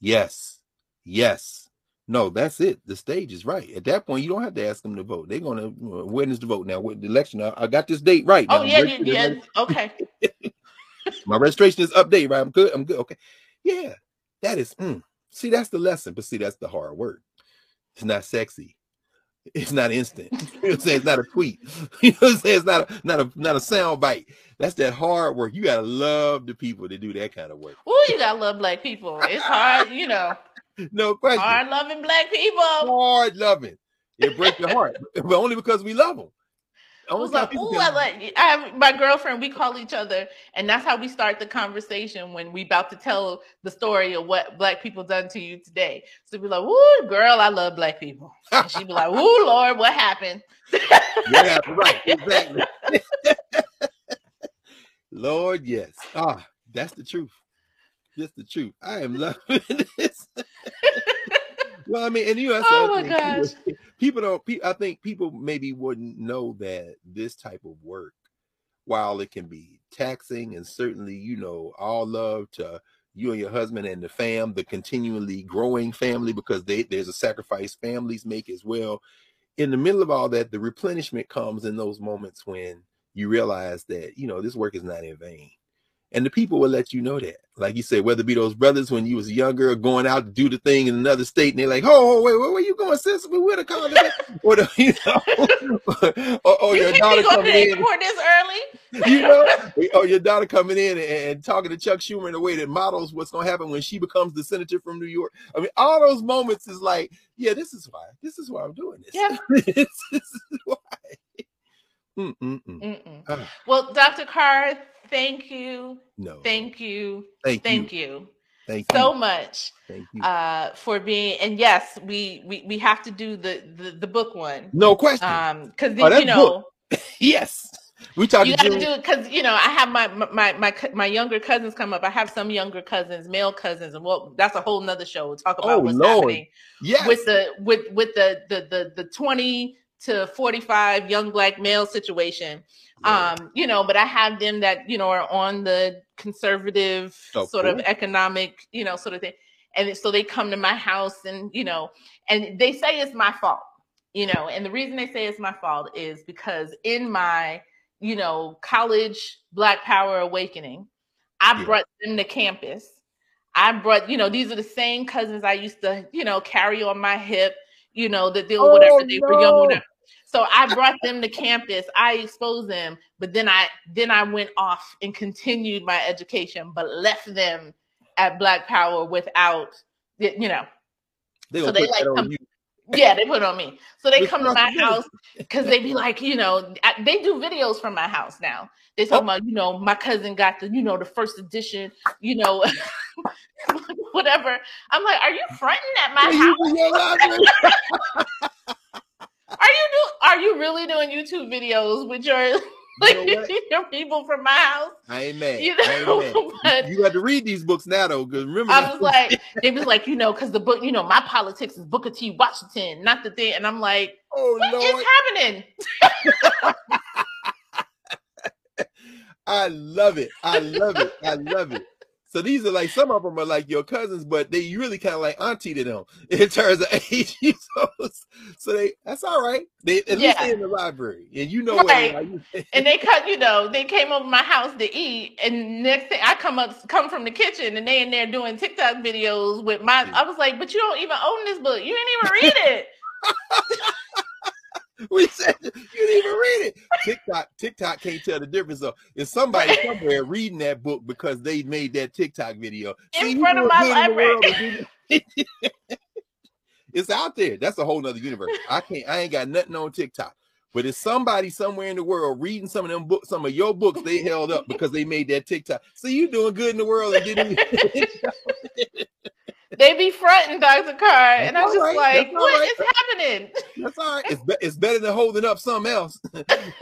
Yes. Yes. No, that's it. The stage is right. At that point, you don't have to ask them to vote. They're going to, when is the vote now? When the election? I, I got this date right. Oh, now. yeah, you, yeah. Okay. My registration is up date, right? I'm good. I'm good. Okay. Yeah. That is, mm. see, that's the lesson. But see, that's the hard work. It's not sexy. It's not instant. You know what I'm saying? It's not a tweet. You know what I'm saying? It's not a, not a, not a sound bite. That's that hard work. You got to love the people that do that kind of work. Oh, you got to love black people. It's hard, you know. No question. Hard loving black people. Hard loving. It breaks your heart, but only because we love them. I was like, ooh, I like I have my girlfriend, we call each other, and that's how we start the conversation when we about to tell the story of what black people done to you today. So we're like, ooh, girl, I love black people. And she'd be like, ooh, Lord, what happened? Yeah, right, exactly. Lord, yes. Ah, that's the truth. That's the truth. I am loving this. Well, I mean, and you know, oh my gosh. People don't, people, I think people maybe wouldn't know that this type of work, while it can be taxing and certainly, you know, all love to you and your husband and the fam, the continually growing family, because they, there's a sacrifice families make as well. In the middle of all that, the replenishment comes in those moments when you realize that, you know, this work is not in vain. And the people will let you know that. Like you say, whether it be those brothers when you was younger going out to do the thing in another state, and they're like, oh, wait, where, where you going, sis? We would have called it. Or, the, you know, or, or your daughter coming in. This early? You know, or your daughter coming in and, and talking to Chuck Schumer in a way that models what's going to happen when she becomes the senator from New York. I mean, all those moments is like, yeah, this is why. This is why I'm doing this. Yeah. This is why. Mm -mm -mm. Mm -mm. Uh. Well, Doctor Carr, thank you. No. Thank you. Thank, thank you. you. Thank so you so much. Thank you uh, for being. And yes, we we we have to do the the, the book one. No question. Um, because oh, you know. Yes. We talked. You got to do it because you know I have my my my my younger cousins come up. I have some younger cousins, male cousins, and well, that's a whole nother show. We'll talk about oh, what's Lord. happening. Yes. With the with with the the the the twenty. to forty-five young black male situation. Right. Um, you know, but I have them that, you know, are on the conservative oh, sort cool. of economic, you know, sort of thing. And so they come to my house and, you know, and they say it's my fault, you know, and the reason they say it's my fault is because in my, you know, college Black Power awakening, I yeah. brought them to campus. I brought, you know, these are the same cousins I used to, you know, carry on my hip, you know, that deal oh, whatever they no. were young, whatever. So I brought them to campus. I exposed them, but then I then I went off and continued my education, but left them at Black Power without, you know. They so they like come, yeah, they put it on me. So they come to my house because they be like, you know, I, they do videos from my house now. They talk oh. about, you know, my cousin got the, you know, the first edition, you know. Whatever. I'm like, are you fronting at my house? Are you do are you really doing YouTube videos with your like you know your people from my house? I ain't mad. You know? But you, you have to read these books now though, because remember I was like, they was like, you know, because the book, you know, my politics is Booker T. Washington, not the thing. And I'm like, oh, what Lord. is happening? I love it. I love it. I love it. So these are like, some of them are like your cousins, but they really kind of like auntie to them in terms of age. So they, that's all right. They, at yeah. least they're in the library. And you know right. what like. And they cut, you know, they came over my house to eat. And next thing I come up, come from the kitchen and they in there doing TikTok videos with my, I was like, but you don't even own this book. You didn't even read it. We said you didn't even read it. TikTok, TikTok can't tell the difference. So if somebody somewhere reading that book because they made that TikTok video in see, front of my library, it's out there. That's a whole nother universe. I can't. I ain't got nothing on TikTok. But it's somebody somewhere in the world reading some of them books, some of your books they held up because they made that TikTok. So you doing good in the world and didn't. They be fronting, Doctor Carr, and I'm just right. like, that's what right. is happening? That's all right. It's, be it's better than holding up something else.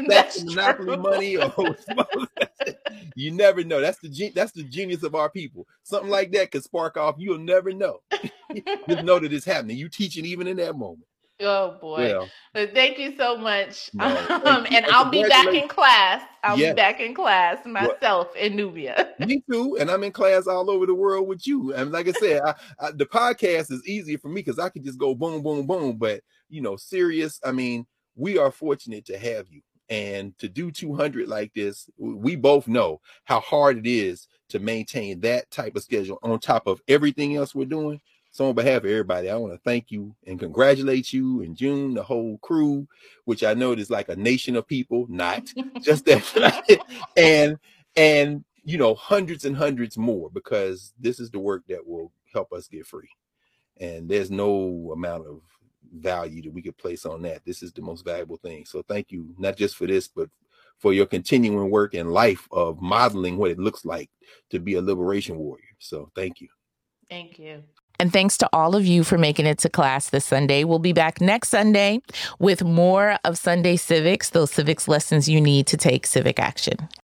That's monopoly money, or you never know. That's the gen that's the genius of our people. Something like that could spark off. You'll never know. Just know that it's happening. You teaching even in that moment. Oh boy! Well, but thank you so much. No, um, and I'll be back in class. I'll yes. be back in class myself well, in Nubia. Me too. And I'm in class all over the world with you. And like I said, I, I, the podcast is easier for me because I can just go boom, boom, boom. But you know, Sirius. I mean, we are fortunate to have you. And to do two hundred like this, we both know how hard it is to maintain that type of schedule on top of everything else we're doing. So on behalf of everybody, I want to thank you and congratulate you and June, the whole crew, which I know it is like a nation of people, not just that. and, and, you know, hundreds and hundreds more, because this is the work that will help us get free. And there's no amount of value that we could place on that. This is the most valuable thing. So thank you, not just for this, but for your continuing work and life of modeling what it looks like to be a liberation warrior. So thank you. Thank you. And thanks to all of you for making it to class this Sunday. We'll be back next Sunday with more of Sunday Civics, those civics lessons you need to take civic action.